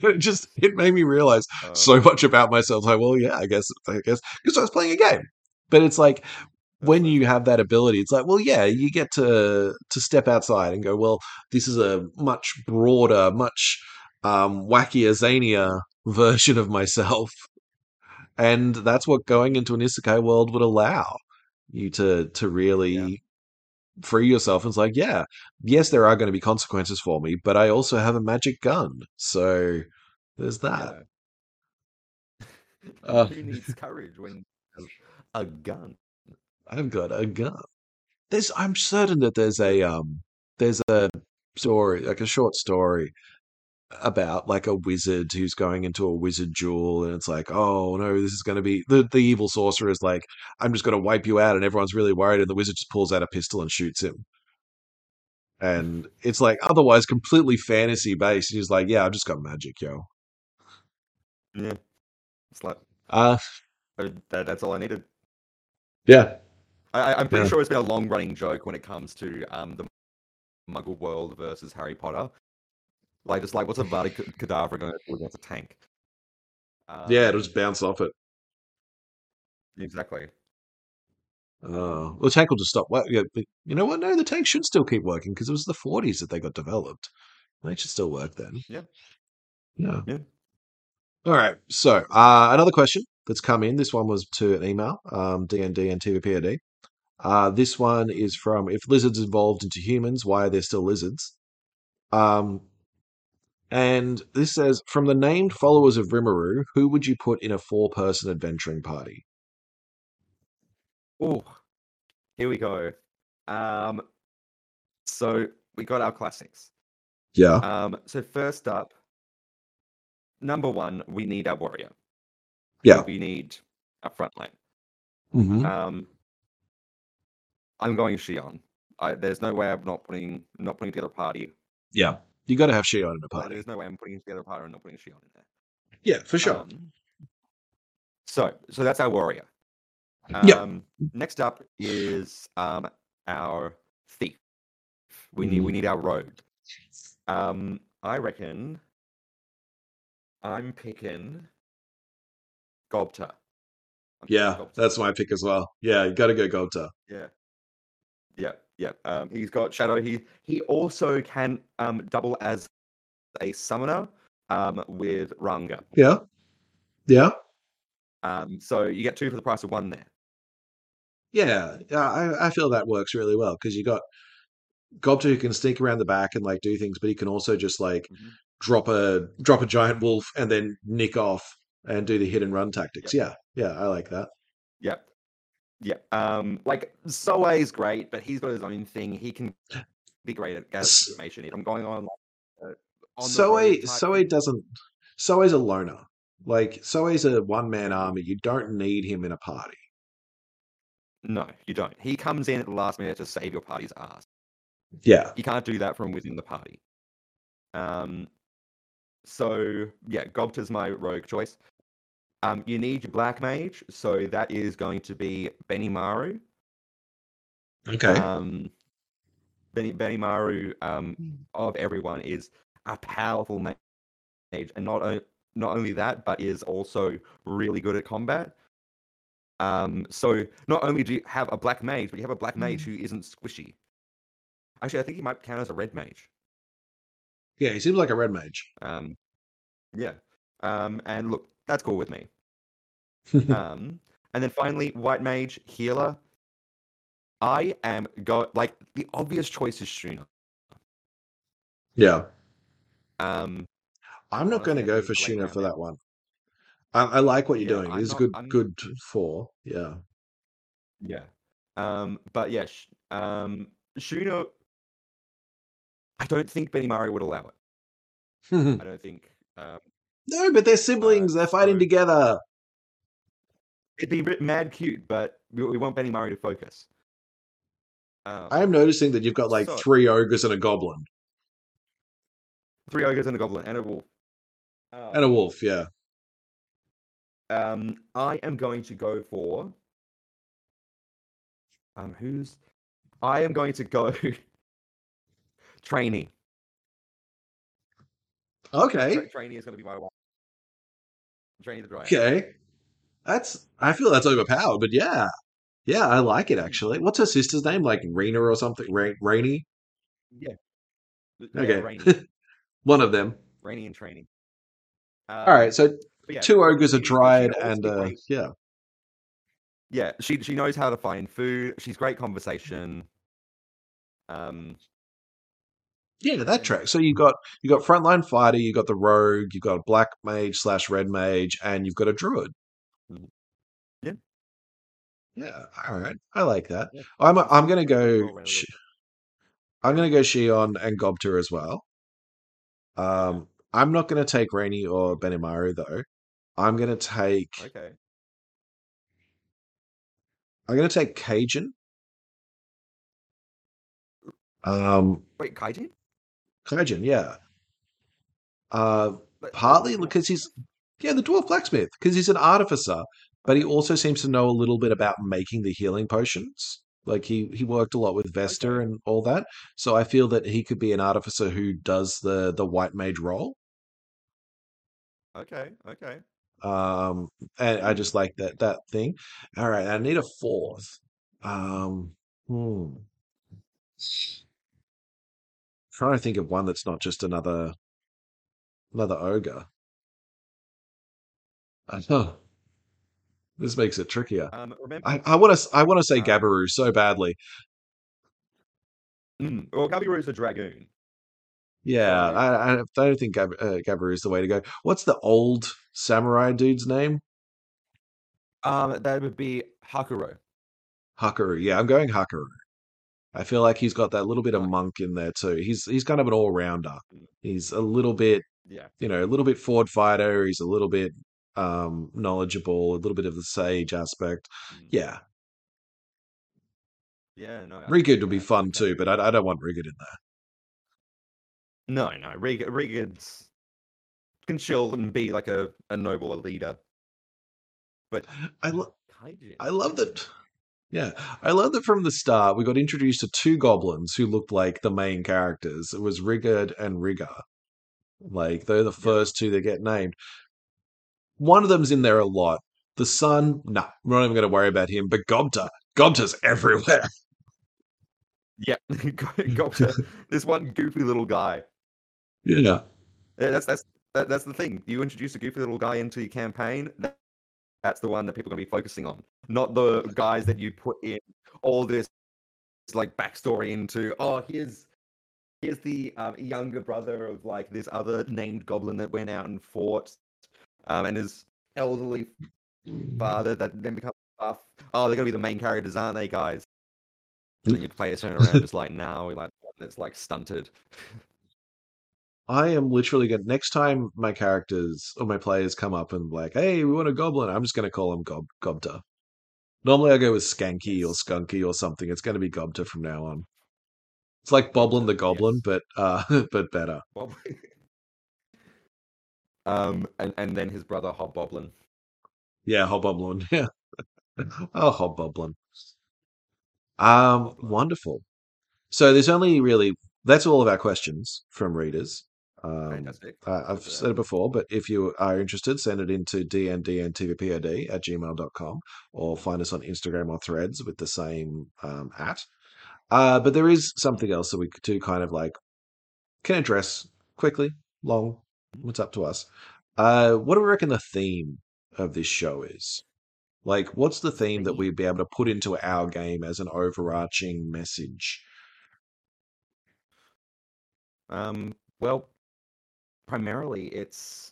It just, it made me realize uh, so much about myself. Like, well, yeah, I guess, I guess, because I was playing a game. But it's like, when you have that ability, it's like, well, yeah, you get to to step outside and go, well, this is a much broader, much um, wackier, zanier version of myself. And that's what going into an isekai world would allow you to, to really... Yeah. Free yourself, and it's like, yeah, yes, there are going to be consequences for me, but I also have a magic gun, so there's that. Yeah. Uh, Who needs courage when you have a gun? I've got a gun. There's, I'm certain that there's a um, there's a story, like a short story about like a wizard who's going into a wizard duel, and it's like, oh no, this is going to be the the evil sorcerer is like, I'm just going to wipe you out, and everyone's really worried, and the wizard just pulls out a pistol and shoots him, and it's like otherwise completely fantasy based, and he's like, yeah, I've just got magic, yo. Yeah, it's like uh that, that's all I needed. Yeah, I, I'm pretty yeah. sure it's been a long running joke when it comes to um the Muggle world versus Harry Potter. Like, just like, what's a Vada Kedavra going to do against a tank? Um, yeah, it'll just bounce off it. Exactly. Uh, well, the tank will just stop. You know what? No, the tank should still keep working because it was the forties that they got developed. They should still work then. Yeah. Yeah. yeah. All right. So, uh, another question that's come in. This one was to an email, um, D and D and T V P O D. Uh, this one is from, if lizards evolved into humans, why are there still lizards? Um... And this says, from the named followers of Rimuru, who would you put in a four-person adventuring party? Oh, here we go. Um, so we got our classics. Yeah. Um, so first up, number one, we need our warrior. Yeah. We need our frontline. Mm-hmm. Um, I'm going Shion. I, there's no way I'm not putting not putting together a party. Yeah. You got to have Shion in a party. There's no way I'm putting together a party and not putting Shion in there. Yeah, for sure. Um, so, so that's our warrior. Um, yeah. Next up is um, our thief. We need we need our rogue. Um, I reckon I'm picking Gobta. I'm yeah, picking Gobta. That's my pick as well. Yeah, you got to go Gobta. Yeah. Yeah. Yeah, um, he's got Shadow. He he also can um, double as a summoner um, with Ranga. Yeah, yeah. Um, so you get two for the price of one there. Yeah, I, I feel that works really well because you got Gobta who can sneak around the back and like do things, but he can also just like mm-hmm. drop a drop a giant wolf and then nick off and do the hit and run tactics. Yep. Yeah, yeah, I like that. Yep. Yeah. Um, like Soe is great, but he's got his own thing. He can be great at gathering information. I'm going on. Like, uh, on Soe Soe doesn't. Soe's a loner. Like Soe's a one man army. You don't need him in a party. No, you don't. He comes in at the last minute to save your party's ass. Yeah. You can't do that from within the party. Um. So, yeah, Gobta's my rogue choice. Um, you need your black mage, so that is going to be Benimaru. Okay. Um, ben- Benimaru, um, of everyone, is a powerful mage, and not, o- not only that, but is also really good at combat. Um, so not only do you have a black mage, but you have a black mage who isn't squishy. Actually, I think he might count as a red mage. Yeah, he seems like a red mage. Um, yeah. Um, and look, that's cool with me. um, and then finally, white mage, healer. I am, go like, the obvious choice is Shuna. Yeah. Um, I'm not going to go for Shuna for that one. I, I like what you're yeah, doing. I'm it's not, good, I'm... good for, yeah. Yeah. Um, but yeah, sh- um, Shuna... I don't think Benimaru would allow it. I don't think. Um, no, but they're siblings. Uh, they're fighting so together. It'd be a bit mad cute, but we, we want Benimaru to focus. Um, I am noticing that you've got like so, three ogres and a goblin. Three ogres and a goblin and a wolf. Um, and a wolf, yeah. Um, I am going to go for. Um, who's? I am going to go. Trainee. Okay. Tra- trainee is going to be my one. Trainee the Dryad. Okay. That's, I feel that's overpowered, but yeah. Yeah, I like it, actually. What's her sister's name? Like Rena or something? Ra- Rainey? Yeah. Okay. Yeah, Rainey. One of them. Rainey and Trainee. Um, All right, so yeah, two ogres, a dryad, and uh, yeah. Yeah, she she knows how to find food. She's great conversation. Um... Yeah, that track. So you got you got frontline fighter, you got the rogue, you got a black mage slash red mage, and you've got a druid. Yeah, yeah. All right, I like that. Yeah. I'm I'm gonna go. I'm gonna go Shion and Gobta as well. Um, I'm not gonna take Rainey or Benimaru though. I'm gonna take. Okay. I'm gonna take Cajun. Um. Wait, Cajun. Kaijin, yeah. Uh, partly because he's, yeah, the dwarf blacksmith, because he's an artificer, but he also seems to know a little bit about making the healing potions. Like, he, he worked a lot with Vesta and all that, so I feel that he could be an artificer who does the, the white mage role. Okay, okay. Um, and I just like that, that thing. All right, I need a fourth. Um, hmm. Trying to think of one that's not just another another ogre. I know. This makes it trickier. Um, remember, I, I want to I want to say uh, Gabiru so badly. Well, Gabiru's a dragoon. Yeah, so, I, I don't think Gab, uh, Gabiru's the way to go. What's the old samurai dude's name? Um, that would be Hakuro. Hakuro, yeah, I'm going Hakuro. I feel like he's got that little bit of monk in there too. He's he's kind of an all-rounder. He's a little bit, yeah. you know, a little bit forward fighter. He's a little bit um, knowledgeable, a little bit of the sage aspect. Yeah. Yeah, no. Rigid would be fun too, but I, I don't want Rigid in there. No, no. Rigid, Rigid's can chill and be like a, a noble, a leader. But I, lo- I love that... Yeah, I love that from the start we got introduced to two goblins who looked like the main characters. It was Rigurd and Rigger. Like, they're the first yeah. two that get named. One of them's in there a lot. The son, nah, we're not even going to worry about him, but Gobta. Gobta's everywhere. Yeah, Gobta. This one goofy little guy. Yeah. yeah that's, that's, that, that's the thing. You introduce a goofy little guy into your campaign, that- That's the one that people are going to be focusing on, not the guys that you put in all this like backstory into. Oh, here's here's the um, younger brother of like this other named goblin that went out and fought, um, and his elderly father that then becomes buff. Oh, they're gonna be the main characters, aren't they, guys? And then you play a turn around, it's like now, like it's like stunted. I am literally going to, next time my characters or my players come up and like, hey, we want a goblin, I'm just going to call him Gob Gobta. Normally I go with Skanky or Skunky or something. It's going to be Gobta from now on. It's like Boblin the Goblin, yes. but uh, but better. um, and and then his brother Hobgoblin. Yeah, Hobgoblin. Yeah. Oh, Hobgoblin. Um, wonderful. So there's only really, that's all of our questions from readers. Um, uh, I've said it before, but if you are interested, send it into d n d n t v pod at gmail dot com or find us on Instagram or Threads with the same um, at. Uh, but there is something else that we could do kind of like, can address quickly, long, what's up to us. Uh, what do we reckon the theme of this show is? Like, what's the theme that we'd be able to put into our game as an overarching message? Um, well, primarily it's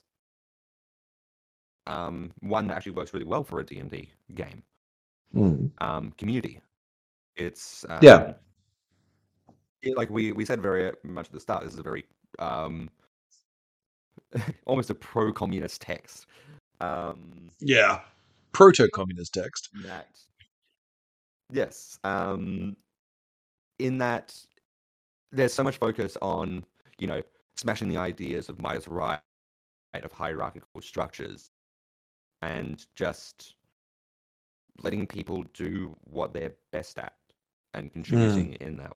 um, one that actually works really well for a D and D game. Mm. Um, community. It's... Um, yeah. It, like we, we said very much at the start, this is a very... Um, almost a pro-communist text. Um, yeah. Proto-communist text. That, yes. Um, in that... There's so much focus on, you know, smashing the ideas of Midas right, of hierarchical structures, and just letting people do what they're best at and contributing yeah. in that.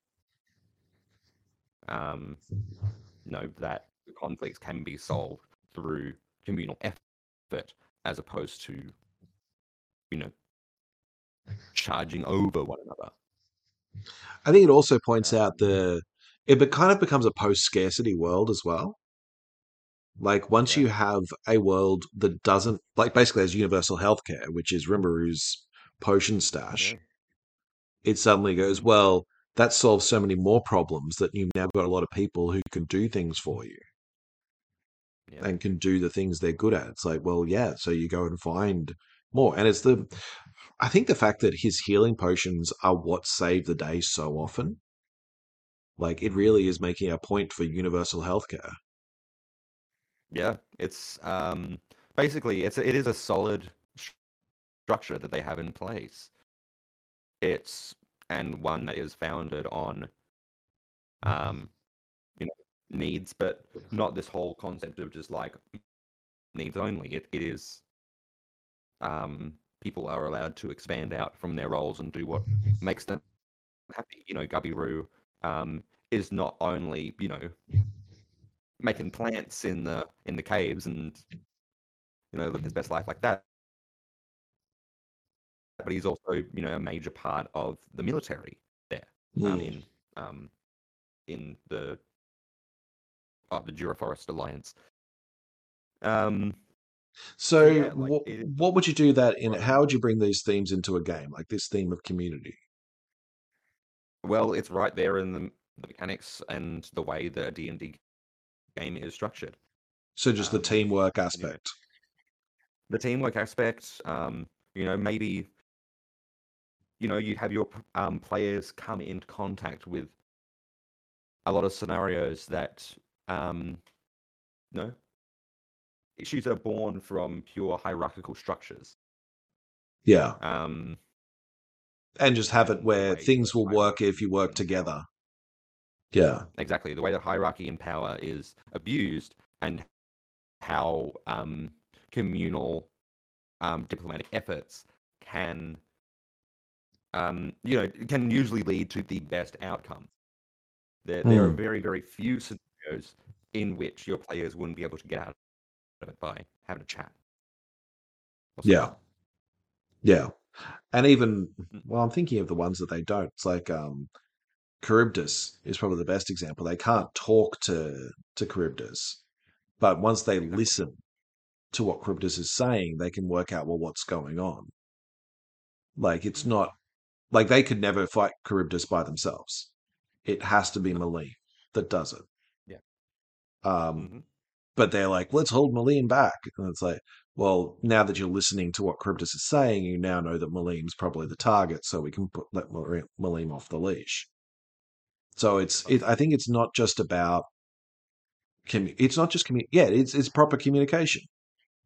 Um, you know, that conflicts can be solved through communal effort as opposed to, you know, charging over one another. I think it also points out the... It kind of becomes a post-scarcity world as well. Like, once yeah. you have a world that doesn't... Like, basically, there's universal healthcare, which is Rimuru's potion stash. Yeah. It suddenly goes, well, that solves so many more problems that you've now got a lot of people who can do things for you. Yeah. And can do the things they're good at. It's like, well, yeah, so you go and find more. And it's the... I think the fact that his healing potions are what save the day so often. Like, it really is making a point for universal healthcare. Yeah, it's um, basically it's it is a solid sh- structure that they have in place. It's and one that is founded on, um, you know, needs, but not this whole concept of just like needs only. It it is, um, people are allowed to expand out from their roles and do what makes them happy. You know, Gubby-Roo. Um, is not only, you know, making plants in the in the caves and, you know, living his best life like that, but he's also, you know, a major part of the military there. Mm. um, in um, in the of oh, the Duraforest Alliance. Um, so, so yeah, like, wh- it, what would you do that in? Right. How would you bring these themes into a game, like this theme of community? Well, it's right there in the, the mechanics and the way the D and D game is structured. So just um, the teamwork aspect. The teamwork aspect, um, you know, maybe, you know, you have your um, players come into contact with a lot of scenarios that, um, you know, issues are born from pure hierarchical structures. Yeah. Um. And just have it where things will work if you work together. Yeah. Exactly. The way that hierarchy and power is abused and how um, communal um, diplomatic efforts can, um, you know, can usually lead to the best outcomes. There, mm. there are very, very few scenarios in which your players wouldn't be able to get out of it by having a chat. Yeah. Yeah. And even, well, I'm thinking of the ones that they don't. It's like um, Charybdis is probably the best example. They can't talk to, to Charybdis, but once they listen to what Charybdis is saying, they can work out, well, what's going on. Like, it's not, like, they could never fight Charybdis by themselves. It has to be Malign. that does it. Yeah. Um, mm-hmm. But they're like, let's hold Malene back. And it's like, well, now that you're listening to what Cryptus is saying, you now know that Malene's probably the target, so we can put, let Malene off the leash. So it's, it, I think it's not just about, commu- it's not just, commu- yeah, it's, it's proper communication.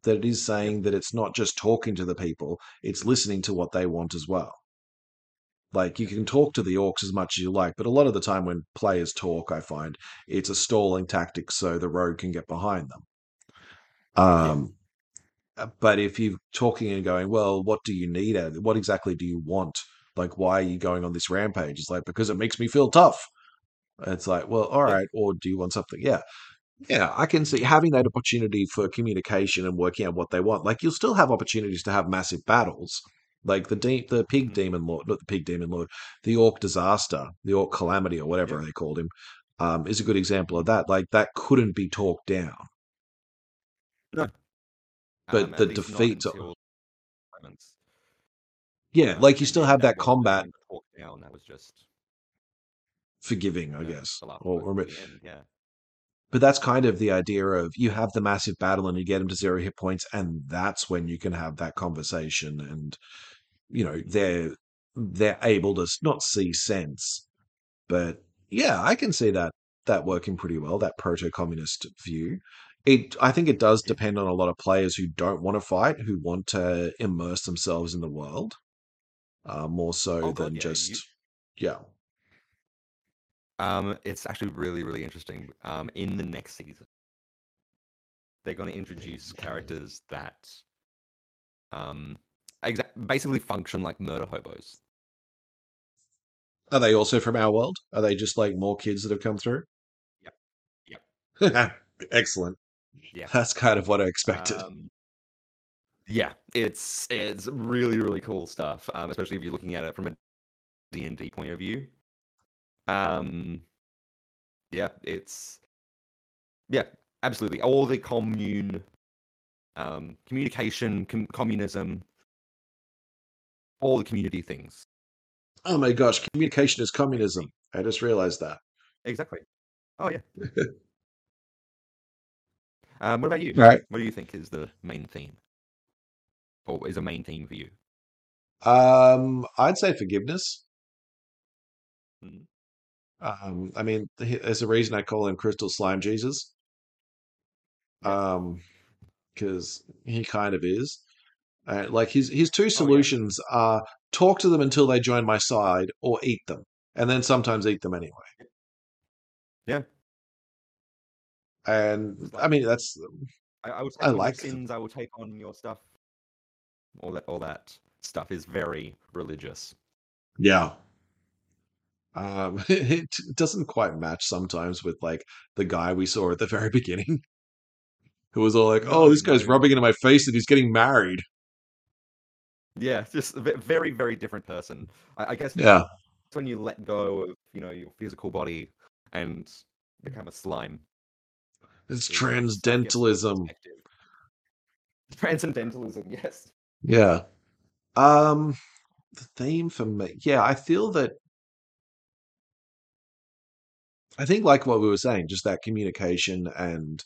That it is saying that it's not just talking to the people, it's listening to what they want as well. Like, you can talk to the orcs as much as you like, but a lot of the time when players talk, I find it's a stalling tactic so the rogue can get behind them. Um, yeah. But if you're talking and going, well, what do you need? What exactly do you want? Like, why are you going on this rampage? It's like, because it makes me feel tough. It's like, well, all right, yeah. Or do you want something? Yeah. Yeah, I can see having that opportunity for communication and working out what they want. Like, you'll still have opportunities to have massive battles. Like the de- the pig demon lord, not the pig demon lord, the orc disaster, the orc calamity, or whatever yeah. they called him, um, is a good example of that. Like, that couldn't be talked down. No, but um, the defeat. Of... Yeah, um, like you still have that, that combat. Talked down. That was just forgiving, I you know, guess. Or, or... End, yeah. But that's kind of the idea of you have the massive battle and you get them to zero hit points, and that's when you can have that conversation and. You know, they're they're able to not see sense, but yeah, I can see that that working pretty well. That proto-communist view, it I think it does depend on a lot of players who don't want to fight, who want to immerse themselves in the world, uh, more so oh, than God, yeah, just you... yeah. Um, it's actually really really interesting. Um, in the next season, they're going to introduce characters that, um. Exactly, basically function like murder hobos. Are they also from our world? Are they just like more kids that have come through? Yep. Yep. Excellent. Yeah. That's kind of what I expected. Um, yeah, it's it's really, really cool stuff, um, especially if you're looking at it from a D and D point of view. Um, yeah, it's... Yeah, absolutely. All the commune... Um, communication, com- communism... all the community things. Oh my gosh, communication is communism. I just realized that. Exactly. Oh yeah. um, what about you? All right. What do you think is the main theme? Or is a main theme for you? Um, I'd say forgiveness. Hmm. Um, I mean, there's a reason I call him Crystal Slime Jesus. Um, because he kind of is. Uh, like his his two solutions oh, yeah. are talk to them until they join my side, or eat them, and then sometimes eat them anyway. Yeah, and like, I mean that's I, I, would take I like sins. Them. I will take on your stuff. All that all that stuff is very religious. Yeah, um, it doesn't quite match sometimes with like the guy we saw at the very beginning, who was all like, "Oh, this guy's rubbing into my face that he's getting married." Yeah, just a very, very different person. I, I guess yeah. It's when you let go of, you know, your physical body and become a slime. It's so transcendentalism. Transcendentalism, yes. Yeah. Um, the theme for me... Yeah, I feel that... I think like what we were saying, just that communication and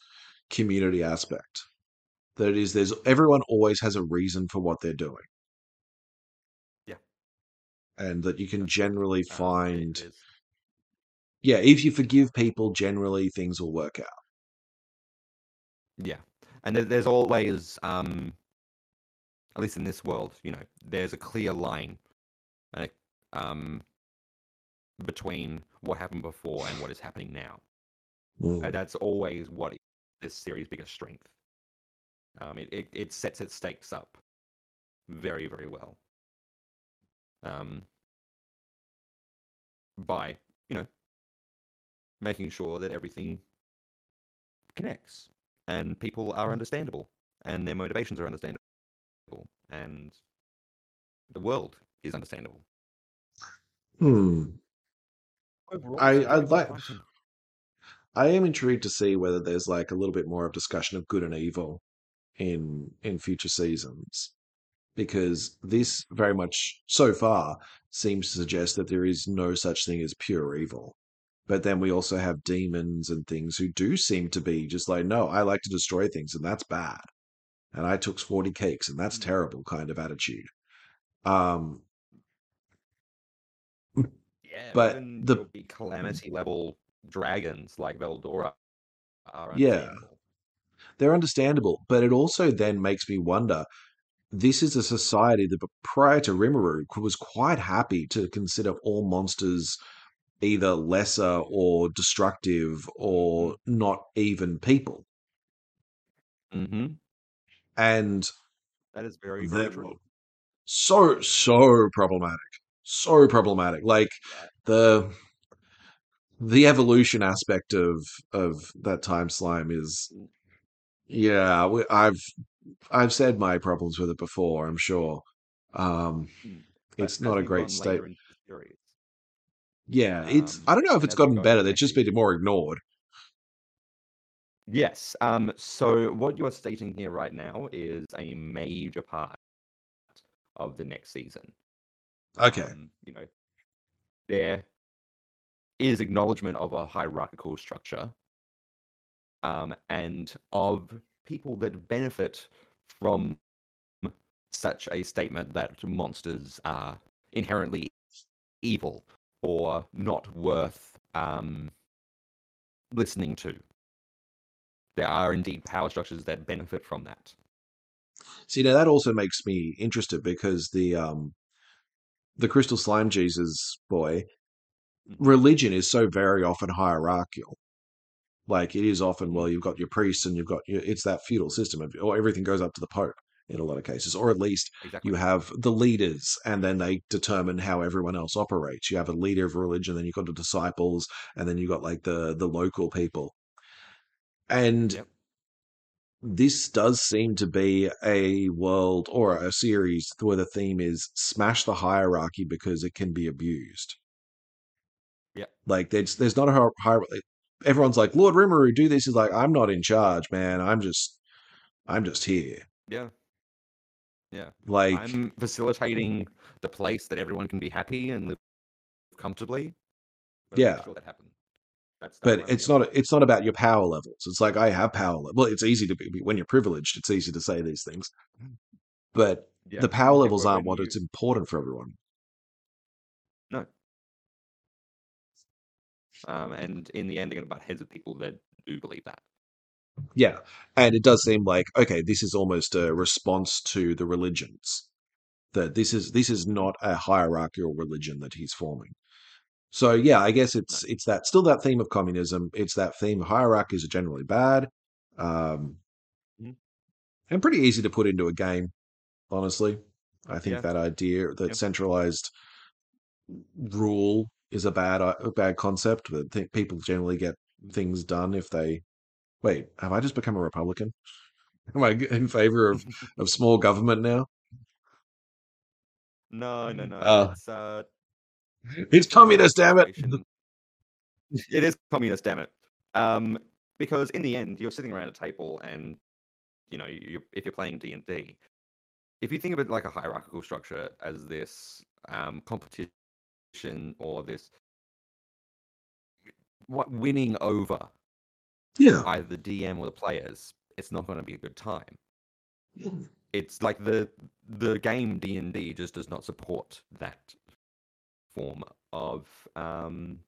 community aspect. That it is, there's, everyone always has a reason for what they're doing. And that you can generally find, yeah, if you forgive people, generally things will work out. Yeah. And there's always, um, at least in this world, you know, there's a clear line uh, um, between what happened before and what is happening now. Mm. And that's always what is this series' biggest strength. Um, it, it, it sets its stakes up very, very well. Um, by, you know, making sure that everything connects and people are understandable and their motivations are understandable and the world is understandable. Hmm. Overall, I, I'd like... I am intrigued to see whether there's like a little bit more of discussion of good and evil in in future seasons. Because this very much, so far, seems to suggest that there is no such thing as pure evil. But then we also have demons and things who do seem to be just like, no, I like to destroy things, and that's bad. And I took forty cakes, and that's terrible kind of attitude. Um, yeah, but the be calamity level dragons like Veldora are yeah, they're understandable. But it also then makes me wonder, this is a society that prior to Rimuru was quite happy to consider all monsters either lesser or destructive or not even people. Mm-hmm. And that is very, very true. So, so problematic. So problematic. Like the the evolution aspect of of that time slime is, yeah, we, I've I've said my problems with it before, I'm sure. Um, it's not a great state. Yeah, it's. Um, I don't know if it's gotten better. They've just been more ignored. Yes. Um. So what you are stating here right now is a major part of the next season. Okay. Um, you know, there is acknowledgement of a hierarchical structure, um, and of people that benefit from such a statement that monsters are inherently evil or not worth um, listening to. There are indeed power structures that benefit from that. See, now that also makes me interested because the um, the Crystal Slime Jesus boy, religion is so very often hierarchical. Like, it is often, well, you've got your priests and you've got, your, it's that feudal system, of, or everything goes up to the Pope in a lot of cases, or at least exactly. You have the leaders and then they determine how everyone else operates. You have a leader of religion, then you've got the disciples, and then you've got like the, the local people. And yep. This does seem to be a world or a series where the theme is smash the hierarchy because it can be abused. Yeah. Like there's, there's not a hierarchy. Everyone's like, Lord Rimuru, do this. He's like, I'm not in charge, man. I'm just, I'm just here. Yeah. Yeah. Like I'm facilitating the place that everyone can be happy and live comfortably. But yeah. I'm sure that happens. That's but it's not it's not about your power levels. It's like I have power levels. Well, it's easy to be when you're privileged. It's easy to say these things, but yeah, the power levels aren't what it's important for everyone. No. Um, and in the end, they're going to butt heads of people that do believe that. Yeah, and it does seem like okay, this is almost a response to the religions. That this is this is not a hierarchical religion that he's forming. So yeah, I guess it's it's that still that theme of communism. It's that theme of hierarchies are generally bad, um, mm-hmm. and pretty easy to put into a game. Honestly, I think yeah. that idea that yep. centralized rule is a bad a bad concept. That th- people generally get things done if they wait. Have I just become a Republican? Am I in favor of of small government now? No, no, no. Uh, it's, uh... It's communist, damn it! It is communist, damn it! Um, because in the end, you're sitting around a table, and you know, you, if you're playing D and D, if you think of it like a hierarchical structure as this um, competition or this what winning over, yeah, either the D M or the players, it's not going to be a good time. Yeah. It's like the the game D and D just does not support that. Form of um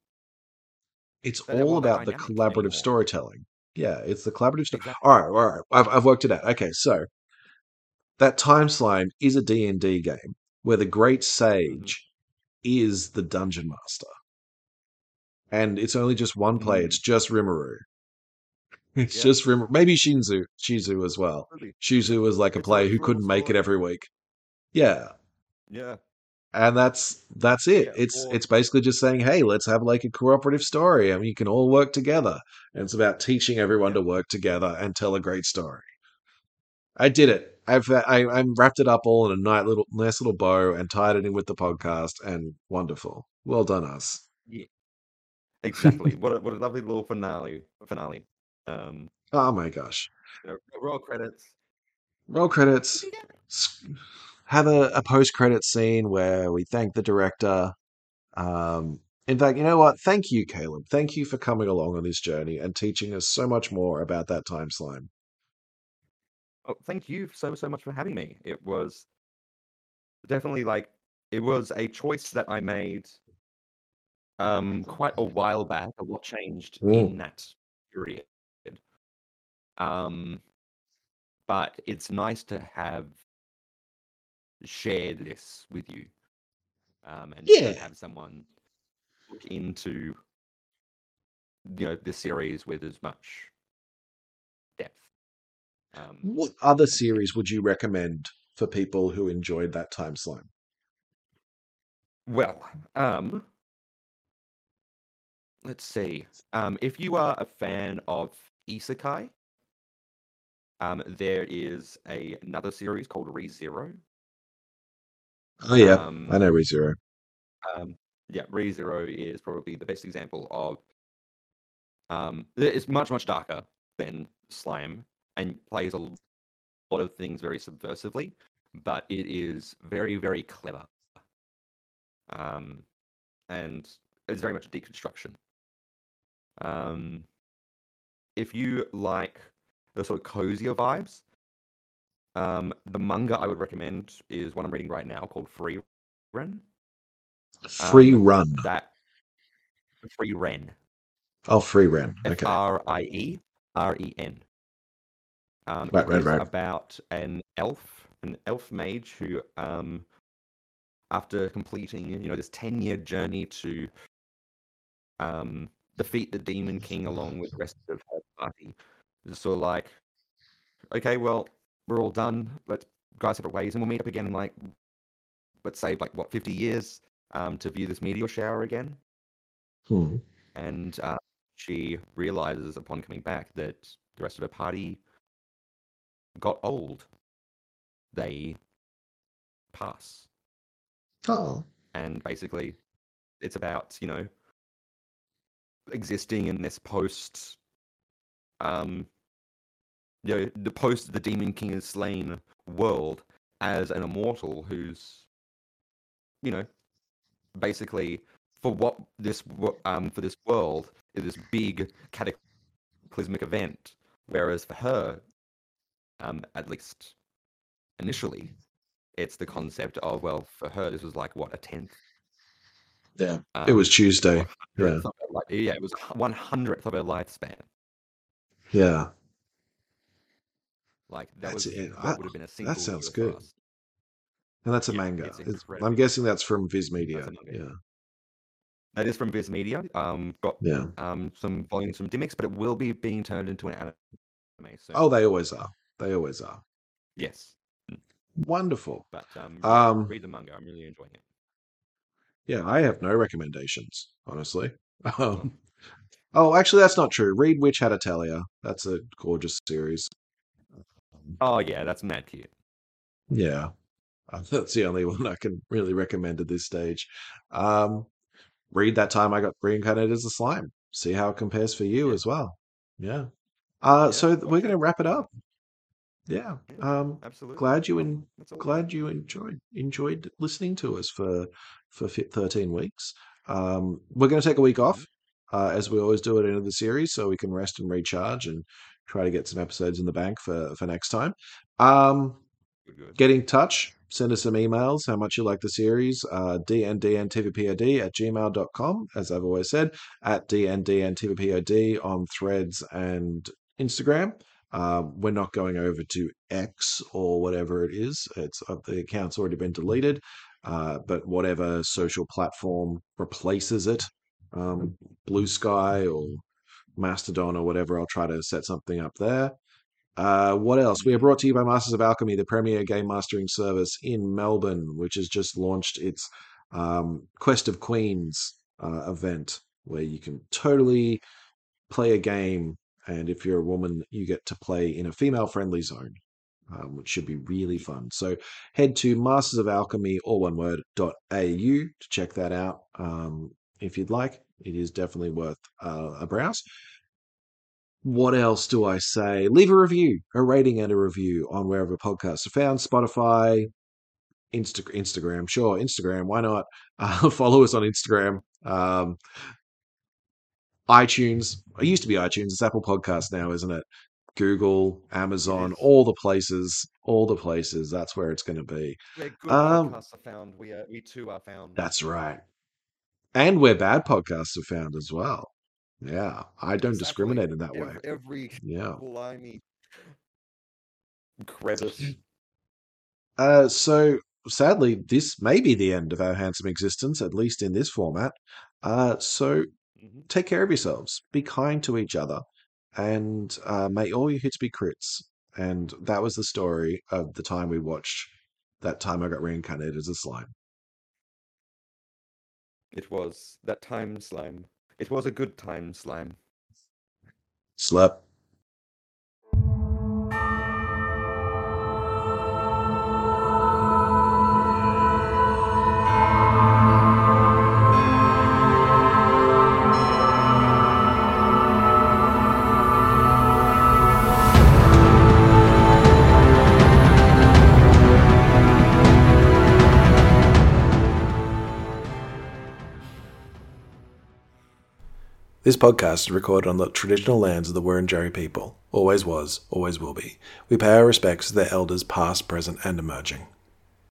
it's all about the collaborative anymore. storytelling yeah it's the collaborative sto- exactly. all right all right I've, I've worked it out. Okay, so that time slime is a D and D game where the great sage mm-hmm. is the dungeon master, and it's only just one player. It's just Rimuru. It's yeah. just Rimuru. Maybe Shinzu Shizu as well. Really? Shizu was like a it's player like who couldn't story. make it every week. yeah yeah And that's that's it. Yeah, it's or, it's basically just saying, hey, let's have like a cooperative story. I mean, you can all work together. And it's about teaching everyone yeah. to work together and tell a great story. I did it. I've I, I wrapped it up all in a nice little, nice little bow and tied it in with the podcast. And wonderful. Well done, us. Yeah, exactly. what a, what a lovely little finale. Finale. Um, oh my gosh. You know, roll credits. Roll credits. Yeah. Have a, a post-credit scene where we thank the director, um, In fact, you know what? Thank you, Caleb. Thank you for coming along on this journey and teaching us so much more about That Time Slime. Oh, thank you so, so much for having me. It was definitely like, it was a choice that I made um, quite a while back. A lot changed mm. in that period. Um, but it's nice to have shared this with you. Um, and yeah. have someone look into, you know, the series with as much depth. Um, what other series would you recommend for people who enjoyed That Time Slime? Well, um, let's see. Um, if you are a fan of isekai, um, there is a another series called Re:Zero. Oh yeah, um, I know Re:Zero. Um, yeah, Re:Zero is probably the best example of. Um, it's much much darker than Slime and plays a lot of things very subversively, but it is very very clever. Um, and it's very much a deconstruction. Um, if you like the sort of cozier vibes. Um, the manga I would recommend is one I'm reading right now called Frieren. Frieren. Um, that Frieren. Oh, Frieren. Okay. F R I E R E N. Um, right, right, right. About an elf, an elf mage who, um, after completing, you know, this ten-year journey to um, defeat the Demon King along with the rest of her party, is sort of like, okay, well. We're all done. Let's go separate ways, and we'll meet up again in like, let's say, like what, fifty years, um, to view this meteor shower again. Hmm. And uh, she realizes upon coming back that the rest of her party got old. They pass. Oh. And basically, it's about, you know, existing in this post. Um. You know, the post the Demon King is slain world as an immortal who's, you know, basically for what this um for this world is this big cataclysmic event, whereas for her, um at least initially, it's the concept of, well, for her this was like what, a tenth. Yeah, um, it was Tuesday. Yeah, life, yeah, it was one hundredth of her lifespan. Yeah. Like that that's was it. That I, would have been a single. That sounds good. Class. And that's a yeah, manga. It's it's, I'm guessing that's from Viz Media. Yeah, that is from Viz Media. Um, got yeah. um some volumes from Dimix, but it will be being turned into an anime soon. Oh, they always are. They always are. Yes. Wonderful. But um, um read the manga. I'm really enjoying it. Yeah, I have no recommendations, honestly. Um, oh, actually, that's not true. Read Witch Hat Atelier. That's a gorgeous series. Oh yeah, that's mad cute. Yeah, that's the only one I can really recommend at this stage. Um, read That Time I Got Reincarnated as a Slime. See how it compares for you yeah. as well. Yeah. Uh, yeah, so we're going to wrap it up. Yeah. Um, absolutely. Glad you in, Glad you enjoyed enjoyed listening to us for for thirteen weeks. Um, we're going to take a week off, uh, as we always do at the end of the series, so we can rest and recharge and. Try to get some episodes in the bank for, for next time. Um, good, good. Get in touch. Send us some emails, how much you like the series. Uh, D N D and T V P O D at gmail dot com, as I've always said, at D N D and T V P O D on Threads and Instagram. Uh, we're not going over to X or whatever it is. It's uh, the account's already been deleted, uh, but whatever social platform replaces it, um, Blue Sky or Mastodon or whatever, I'll try to set something up there. Uh, what else? We are brought to you by Masters of Alchemy, the premier game mastering service in Melbourne, which has just launched its um, Quest of Queens uh, event, where you can totally play a game, and if you're a woman, you get to play in a female-friendly zone, um, which should be really fun. So head to mastersofalchemy, all one word, dot au to check that out um, if you'd like. It is definitely worth uh, a browse. What else do I say? Leave a review, a rating and a review on wherever podcasts are found, Spotify, Insta Instagram, sure, Instagram, why not? Uh, follow us on Instagram. Um, iTunes, it used to be iTunes, it's Apple Podcasts now, isn't it? Google, Amazon, yes. all the places, all the places. That's where it's going to be. Where good um, podcasts are found, we, are, we too are found. That's right. And where bad podcasts are found as well. Yeah, I don't exactly. discriminate in that every, way. Every yeah. blimey credit. Uh, so, sadly, this may be the end of our handsome existence, at least in this format. Uh, so, mm-hmm. take care of yourselves. Be kind to each other. And uh, may all your hits be crits. And that was the story of the time we watched That Time I Got Reincarnated as a Slime. It was that time slime. It was a good time slime. Slap. This podcast is recorded on the traditional lands of the Wurundjeri people. Always was, always will be. We pay our respects to their elders past, present and emerging.